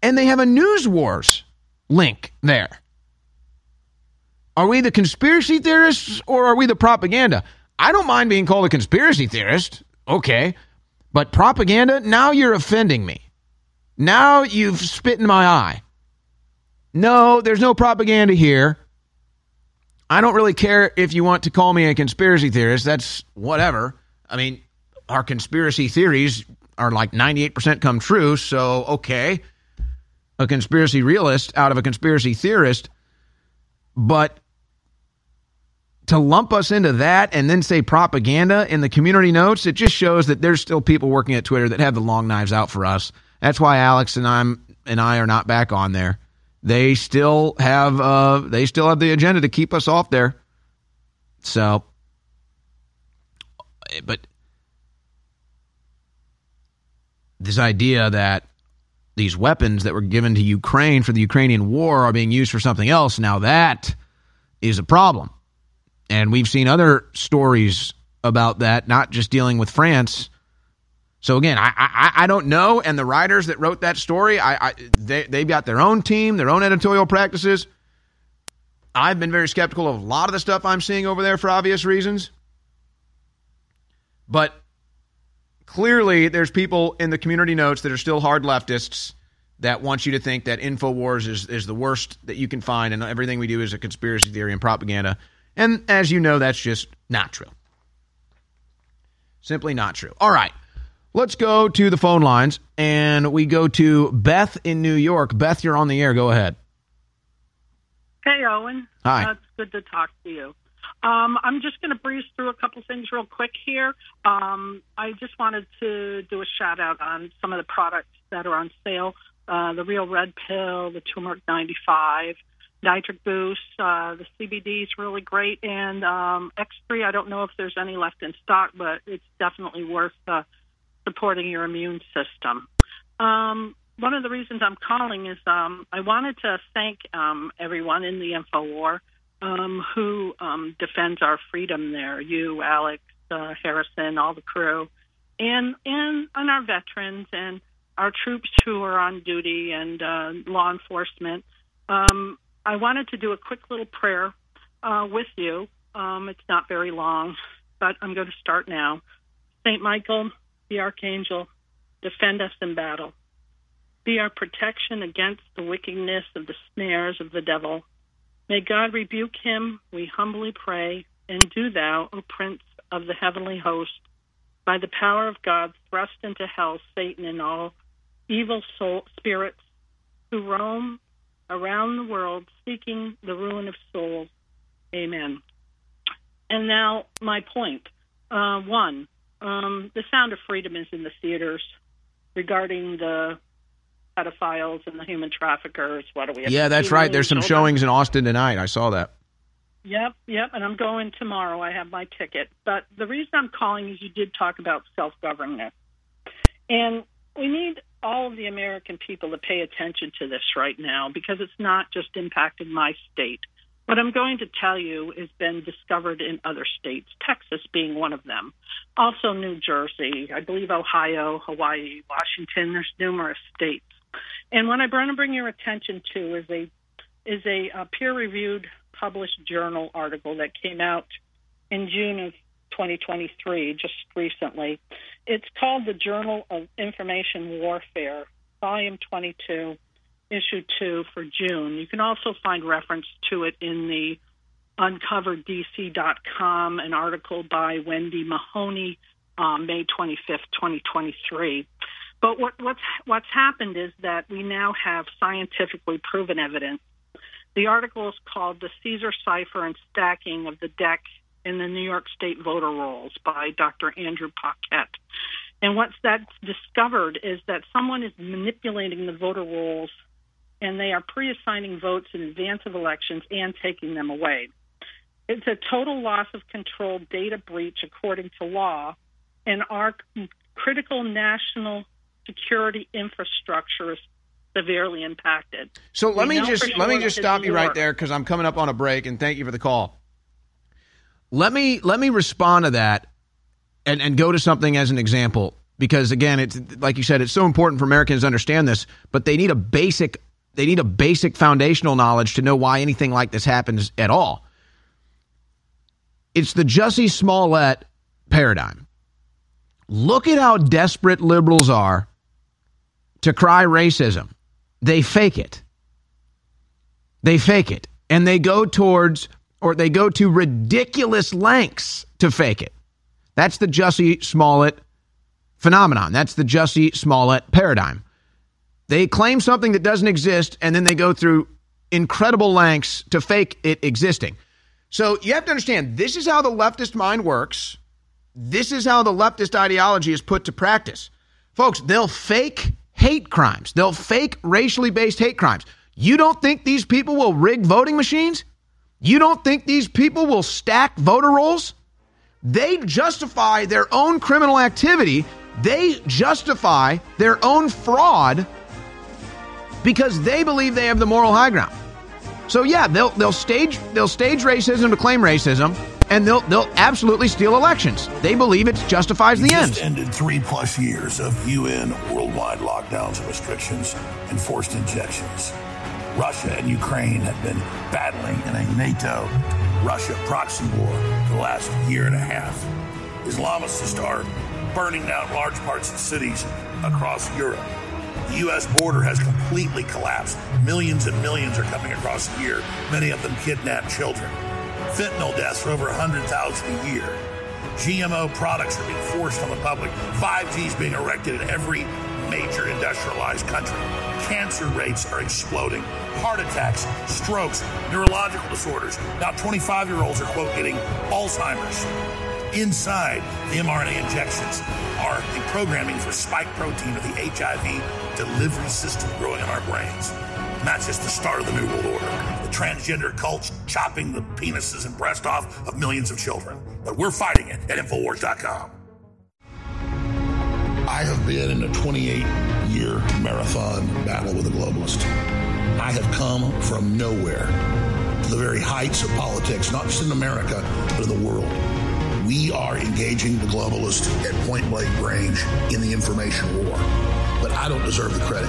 and they have a News Wars link there. Are we the conspiracy theorists or are we the propaganda? I don't mind being called a conspiracy theorist. Okay. But propaganda, now you're offending me. Now you've spit in my eye. No, there's no propaganda here. I don't really care if you want to call me a conspiracy theorist. That's whatever. I mean, our conspiracy theories are like ninety-eight percent come true. So, okay, a conspiracy realist out of a conspiracy theorist. But to lump us into that and then say propaganda in the community notes, it just shows that there's still people working at Twitter that have the long knives out for us. That's why Alex and I'm and I are not back on there. They still have uh, they still have the agenda to keep us off there. So, but this idea that these weapons that were given to Ukraine for the Ukrainian war are being used for something else, now that is a problem. And we've seen other stories about that, not just dealing with France. So again, I, I I don't know, and the writers that wrote that story, I, I they they've got their own team, their own editorial practices. I've been very skeptical of a lot of the stuff I'm seeing over there for obvious reasons. But clearly, there's people in the community notes that are still hard leftists that want you to think that InfoWars is is the worst that you can find, and everything we do is a conspiracy theory and propaganda. And as you know, that's just not true. Simply not true. All right. Let's go to the phone lines, and we go to Beth in New York. Beth, you're on the air. Go ahead. Hey, Owen. Hi. Uh, it's good to talk to you. Um, I'm just going to breeze through a couple things real quick here. Um, I just wanted to do a shout-out on some of the products that are on sale, uh, the Real Red Pill, the Turmeric ninety-five, Nitric Boost, uh, the C B D is really great, and um, X three, I don't know if there's any left in stock, but it's definitely worth uh supporting your immune system. Um, one of the reasons I'm calling is um, I wanted to thank um, everyone in the info war um, who um, defends our freedom there, you, Alex, uh, Harrison, all the crew, and, and, and our veterans and our troops who are on duty and uh, law enforcement. Um, I wanted to do a quick little prayer uh, with you. Um, it's not very long, but I'm going to start now. Saint Michael, the Archangel, defend us in battle. Be our protection against the wickedness of the snares of the devil. May God rebuke him, we humbly pray, and do thou, O Prince of the heavenly host, by the power of God, thrust into hell Satan and all evil soul spirits who roam around the world seeking the ruin of souls. Amen. And now my point. Uh, one. Um, the Sound of Freedom is in the theaters regarding the pedophiles and the human traffickers. What do we have? Yeah, that's right. There's some showings in Austin tonight. I saw that. Yep, yep. And I'm going tomorrow. I have my ticket. But the reason I'm calling is you did talk about self-government. And we need all of the American people to pay attention to this right now because it's not just impacting my state. What I'm going to tell you has been discovered in other states, Texas being one of them. Also New Jersey, I believe Ohio, Hawaii, Washington, there's numerous states. And what I want to bring your attention to is a is a uh, peer-reviewed published journal article that came out in June of twenty twenty-three, just recently. It's called the Journal of Information Warfare, Volume twenty-two, Issue two for June. You can also find reference to it in the uncover D C dot com, an article by Wendy Mahoney, um, May twenty-fifth, twenty twenty-three. But what, what's, what's happened is that we now have scientifically proven evidence. The article is called The Caesar Cipher and Stacking of the Deck in the New York State Voter Rolls by Doctor Andrew Paquette. And what's that discovered is that someone is manipulating the voter rolls, and they are pre-assigning votes in advance of elections and taking them away. It's a total loss of control data breach according to law, and our critical national security infrastructure is severely impacted. So let me just let me just stop you right there because I'm coming up on a break, and thank you for the call. Let me let me respond to that and, and go to something as an example, because, again, it's like you said, it's so important for Americans to understand this, but they need a basic they need a basic foundational knowledge to know why anything like this happens at all. It's the Jussie Smollett paradigm. Look at how desperate liberals are to cry racism. They fake it. They fake it. And they go towards... or they go to ridiculous lengths to fake it. That's the Jussie Smollett phenomenon. That's the Jussie Smollett paradigm. They claim something that doesn't exist, and then they go through incredible lengths to fake it existing. So you have to understand, this is how the leftist mind works. This is how the leftist ideology is put to practice. Folks, they'll fake hate crimes. They'll fake racially based hate crimes. You don't think these people will rig voting machines? You don't think these people will stack voter rolls? They justify their own criminal activity. They justify their own fraud because they believe they have the moral high ground. So yeah, they'll they'll stage they'll stage racism to claim racism, and they'll they'll absolutely steal elections. They believe it justifies the end. Just ended three plus years of U N worldwide lockdowns and restrictions and forced injections. Russia and Ukraine have been battling in a NATO-Russia proxy war for the last year and a half. Islamists are burning down large parts of cities across Europe. The U S border has completely collapsed. Millions and millions are coming across here, many of them kidnapped children. Fentanyl deaths are over one hundred thousand a year. G M O products are being forced on the public. five G is being erected in every major industrialized country. Cancer rates are exploding. Heart attacks, strokes, neurological disorders. Now twenty-five-year-olds are, quote, getting Alzheimer's. Inside the mRNA injections are the programming for spike protein of the H I V delivery system growing in our brains. And that's just the start of the New World Order. The transgender cults chopping the penises and breast off of millions of children. But we're fighting it at Infowars dot com. I have been in a twenty-eight-year marathon battle with a globalist. I have come from nowhere to the very heights of politics, not just in America, but in the world. We are engaging the globalist at point-blank range in the information war, but I don't deserve the credit.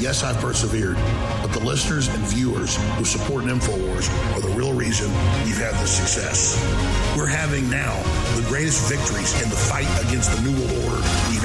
Yes, I've persevered, but the listeners and viewers who support InfoWars are the real reason we've had this success. We're having now the greatest victories in the fight against the New World Order we've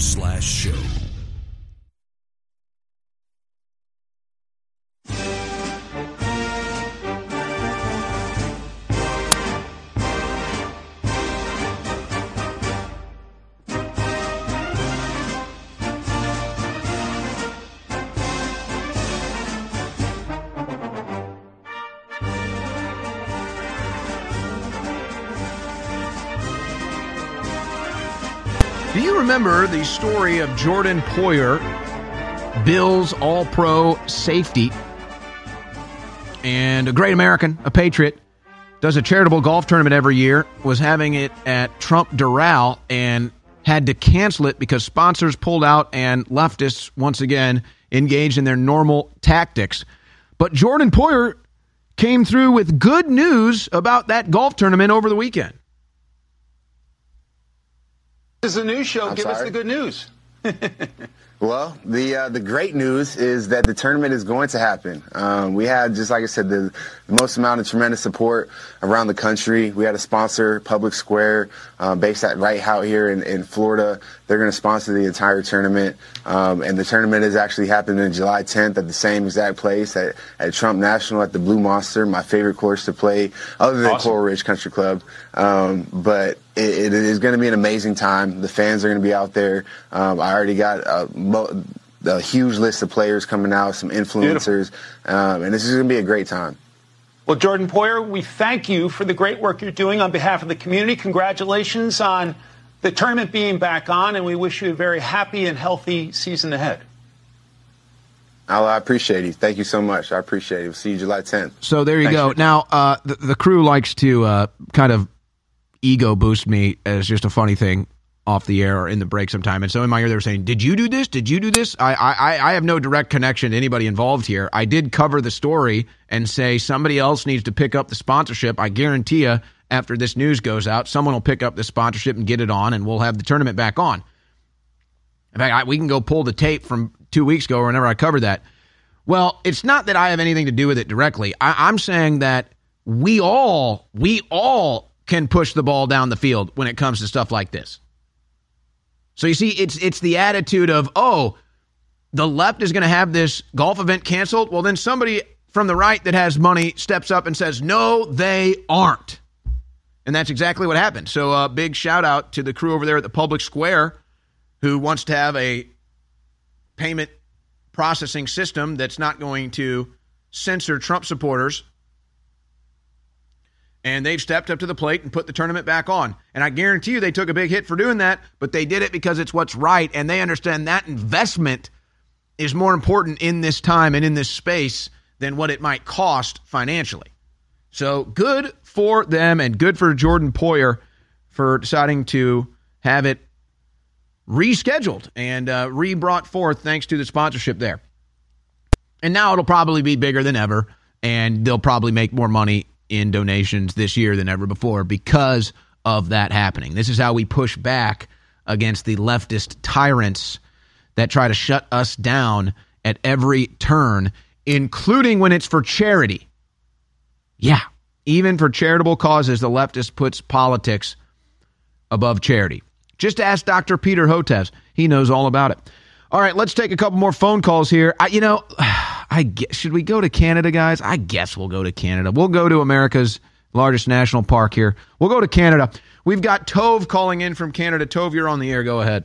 slash show. Remember the story of Jordan Poyer, Bills All-Pro safety, and a great American, a patriot, does a charitable golf tournament every year, was having it at Trump Doral and had to cancel it because sponsors pulled out and leftists, once again, engaged in their normal tactics. But Jordan Poyer came through with good news about that golf tournament over the weekend. This is a news show. I'm Give sorry. us the good news. Well, the uh, the great news is that the tournament is going to happen. Um, we had, just like I said, the, the most amount of tremendous support around the country. We had a sponsor, Public Square, uh, based at right out here in, in Florida. They're going to sponsor the entire tournament. Um, and the tournament is actually happening July tenth at the same exact place at, at Trump National at the Blue Monster, my favorite course to play, other than awesome. Coral Ridge Country Club. Um, but it, it is going to be an amazing time. The fans are going to be out there. Um, I already got a, mo- a huge list of players coming out, some influencers, um, and this is going to be a great time. Well, Jordan Poyer, we thank you for the great work you're doing on behalf of the community. Congratulations on the tournament being back on, and we wish you a very happy and healthy season ahead. I appreciate you. Thank you so much. I appreciate it. We'll see you July tenth. So there you Thanks go. Now, uh, the, the crew likes to uh, kind of ego boost me as just a funny thing off the air or in the break sometime. And so in my ear, they were saying, did you do this? Did you do this? I, I, I have no direct connection to anybody involved here. I did cover the story and say somebody else needs to pick up the sponsorship. I guarantee you, after this news goes out, someone will pick up the sponsorship and get it on, and we'll have the tournament back on. In fact, I, we can go pull the tape from two weeks ago or whenever I covered that. Well, it's not that I have anything to do with it directly. I, I'm saying that we all, we all can push the ball down the field when it comes to stuff like this. So you see, it's it's the attitude of, oh, the left is going to have this golf event canceled. Well, then somebody from the right that has money steps up and says, no, they aren't. And that's exactly what happened. So a uh, big shout out to the crew over there at the Public Square who wants to have a payment processing system that's not going to censor Trump supporters. And they've stepped up to the plate and put the tournament back on. And I guarantee you they took a big hit for doing that, but they did it because it's what's right. And they understand that investment is more important in this time and in this space than what it might cost financially. So good for them and good for Jordan Poyer for deciding to have it rescheduled and uh, re-brought forth thanks to the sponsorship there. And now it'll probably be bigger than ever, and they'll probably make more money in donations this year than ever before because of that happening. This is how we push back against the leftist tyrants that try to shut us down at every turn, including when it's for charity. Yeah, even for charitable causes, the leftist puts politics above charity. Just ask Doctor Peter Hotez. He knows all about it. All right, let's take a couple more phone calls here. I, you know... I guess, should we go to Canada, guys? I guess we'll go to Canada. We'll go to America's largest national park here. We'll go to Canada. We've got Tove calling in from Canada. Tove, you're on the air. Go ahead.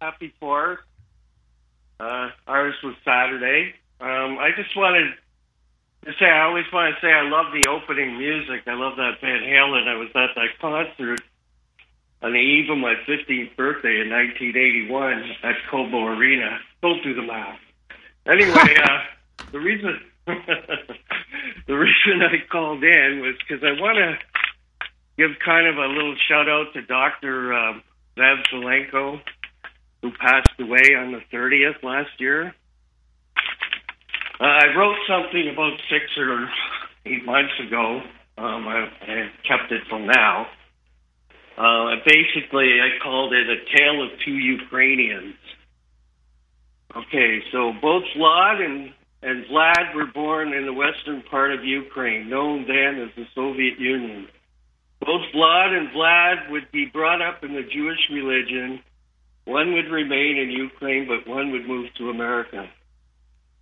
Happy fourth. Uh, ours was Saturday. Um, I just wanted to say, I always want to say I love the opening music. I love that Van Halen. I was at that concert on the eve of my fifteenth birthday in nineteen eighty-one at Cobo Arena. Don't do the math. Anyway, uh, the reason the reason I called in was because I want to give kind of a little shout out to Doctor Um, Vlad Zelenko, who passed away on the thirtieth last year. Uh, I wrote something about six or eight months ago. Um, I, I kept it till now. Uh, basically, I called it A Tale of Two Ukrainians. Okay, so both Vlad and, and Vlad were born in the western part of Ukraine, known then as the Soviet Union. Both Vlad and Vlad would be brought up in the Jewish religion. One would remain in Ukraine, but one would move to America.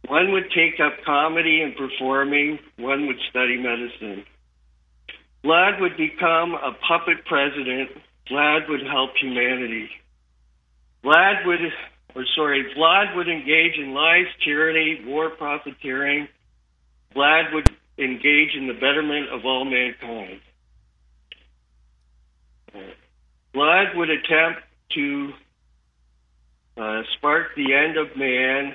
One would take up comedy and performing. One would study medicine. Vlad would become a puppet president. Vlad would help humanity. Vlad would, or sorry, Vlad would engage in lies, tyranny, war, profiteering. Vlad would engage in the betterment of all mankind. Vlad would attempt to uh, spark the end of man.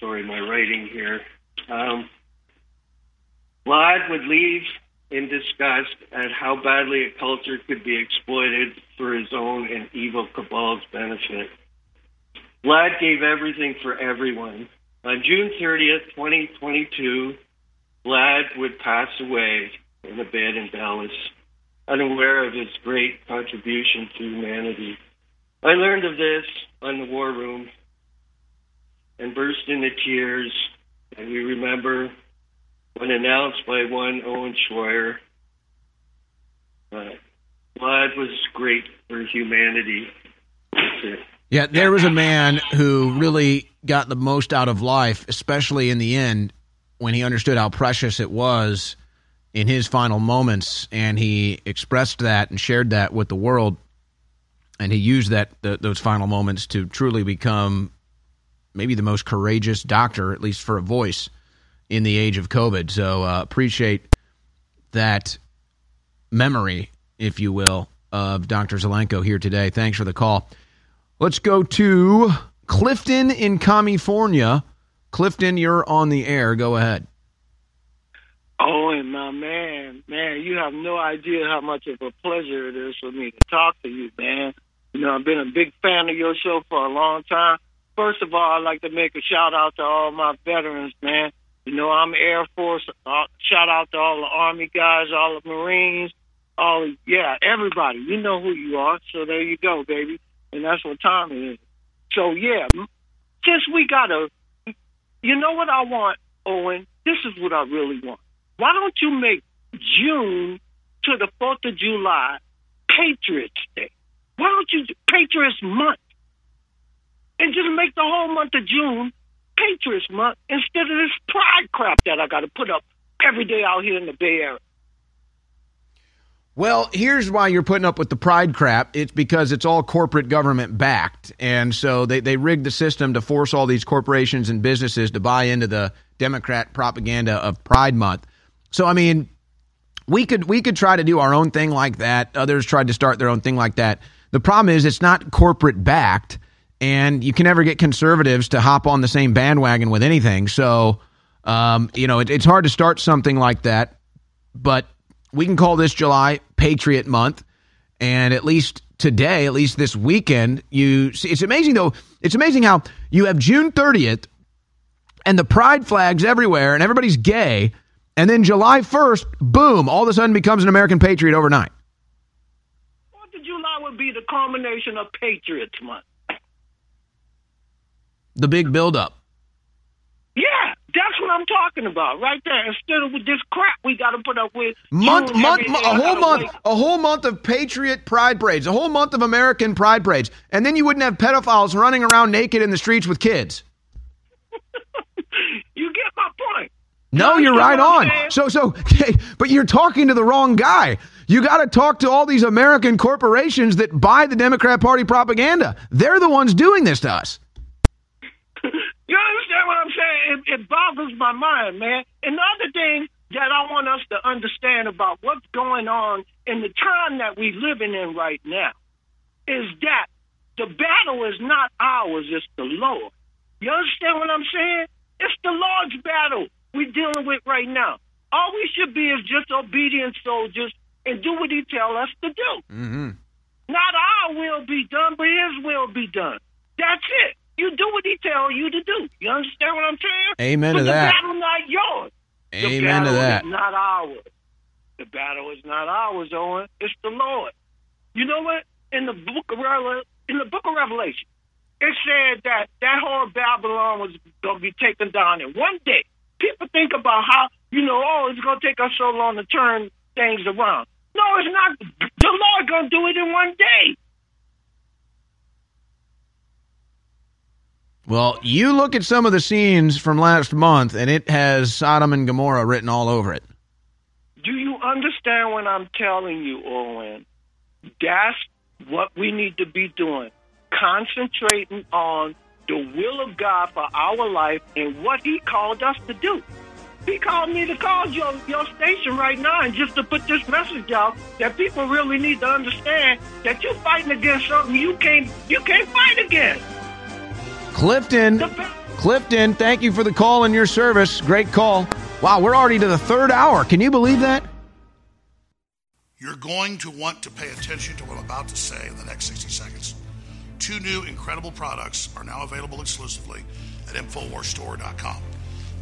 Sorry, my writing here. Um, Vlad would leave in disgust at how badly a culture could be exploited for his own and evil cabal's benefit. Vlad gave everything for everyone. On June thirtieth, twenty twenty-two, Vlad would pass away in a bed in Dallas, unaware of his great contribution to humanity. I learned of this on the War Room and burst into tears, and we remember when announced by one Owen Schroyer, uh, Vlad was great for humanity. Yeah, there was a man who really got the most out of life, especially in the end, when he understood how precious it was in his final moments, and he expressed that and shared that with the world, and he used that th- those final moments to truly become maybe the most courageous doctor, at least for a voice, in the age of COVID. So uh, appreciate that memory, if you will, of Doctor Zelenko here today. Thanks for the call. Let's go to Clifton in California. Clifton, you're on the air. Go ahead. Oh, and my man, man, you have no idea how much of a pleasure it is for me to talk to you, man. You know, I've been a big fan of your show for a long time. First of all, I'd like to make a shout-out to all my veterans, man. You know, I'm Air Force. Uh, shout-out to all the Army guys, all the Marines, all, yeah, everybody. You know who you are, so there you go, baby. And that's what time it is. So, yeah, since we got to, you know what I want, Owen? This is what I really want. Why don't you make June to the fourth of July Patriots Day? Why don't you Patriots Month? And just make the whole month of June Patriots Month instead of this pride crap that I got to put up every day out here in the Bay Area. Well, here's why you're putting up with the pride crap. It's because it's all corporate government backed. And so they, they rigged the system to force all these corporations and businesses to buy into the Democrat propaganda of Pride Month. So, I mean, we could we could try to do our own thing like that. Others tried to start their own thing like that. The problem is it's not corporate backed, and you can never get conservatives to hop on the same bandwagon with anything. So, um, you know, it, it's hard to start something like that. But we can call this July Patriot Month, and at least today, at least this weekend, you see, it's amazing though. It's amazing how you have June thirtieth and the pride flags everywhere, and everybody's gay. And then July first, boom, all of a sudden becomes an American patriot overnight. fourth of July would be the culmination of Patriots Month. The big buildup. Yeah, that's what I'm talking about right there. Instead of with this crap we got to put up with. Month, month, a whole month, a whole month of Patriot Pride Parades, a whole month of American Pride Parades. And then you wouldn't have pedophiles running around naked in the streets with kids. You get my point. No, you're right on. So, so, but you're talking to the wrong guy. You got to talk to all these American corporations that buy the Democrat Party propaganda. They're the ones doing this to us. You understand what I'm saying? It, it boggles my mind, man. And the other thing that I want us to understand about what's going on in the time that we're living in right now is that the battle is not ours, it's the Lord. You understand what I'm saying? It's the Lord's battle we're dealing with right now. All we should be is just obedient soldiers and do what he tells us to do. Mm-hmm. Not our will be done, but his will be done. That's it. You do what he tells you to do. You understand what I'm saying? Amen but to the that. The battle not yours. Amen the battle to that. Is not ours. The battle is not ours, Owen. It's the Lord. You know what? In the book of Revelation, in the book of Revelation, it said that that whole Babylon was going to be taken down in one day. People think about how, you know, oh, it's going to take us so long to turn things around. No, it's not. The Lord going to do it in one day. Well, you look at some of the scenes from last month, and it has Sodom and Gomorrah written all over it. Do you understand what I'm telling you, Owen? That's what we need to be doing, concentrating on the will of God for our life and what he called us to do. He called me to call your, your station right now and just to put this message out that people really need to understand that you're fighting against something you can't, you can't fight against. Clifton, Clifton, thank you for the call and your service. Great call. Wow, we're already to the third hour. Can you believe that? You're going to want to pay attention to what I'm about to say in the next sixty seconds. Two new incredible products are now available exclusively at infowars store dot com.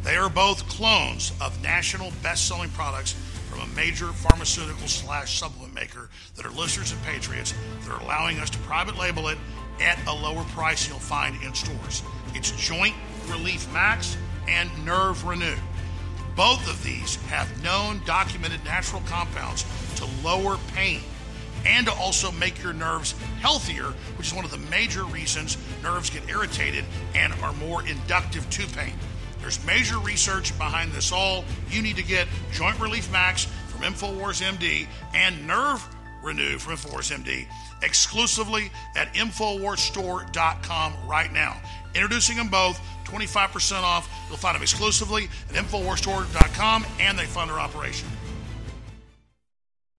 They are both clones of national best-selling products from a major pharmaceutical slash supplement maker that are listeners and patriots that are allowing us to private label it at a lower price you'll find in stores. It's Joint Relief Max and Nerve Renew. Both of these have known, documented natural compounds to lower pain and to also make your nerves healthier, which is one of the major reasons nerves get irritated and are more inductive to pain. There's major research behind this all. You need to get Joint Relief Max from InfoWars M D and Nerve Renew from InfoWars M D exclusively at infowars store dot com right now. Introducing them both, twenty-five percent off. You'll find them exclusively at infowars store dot com, and they fund our operation.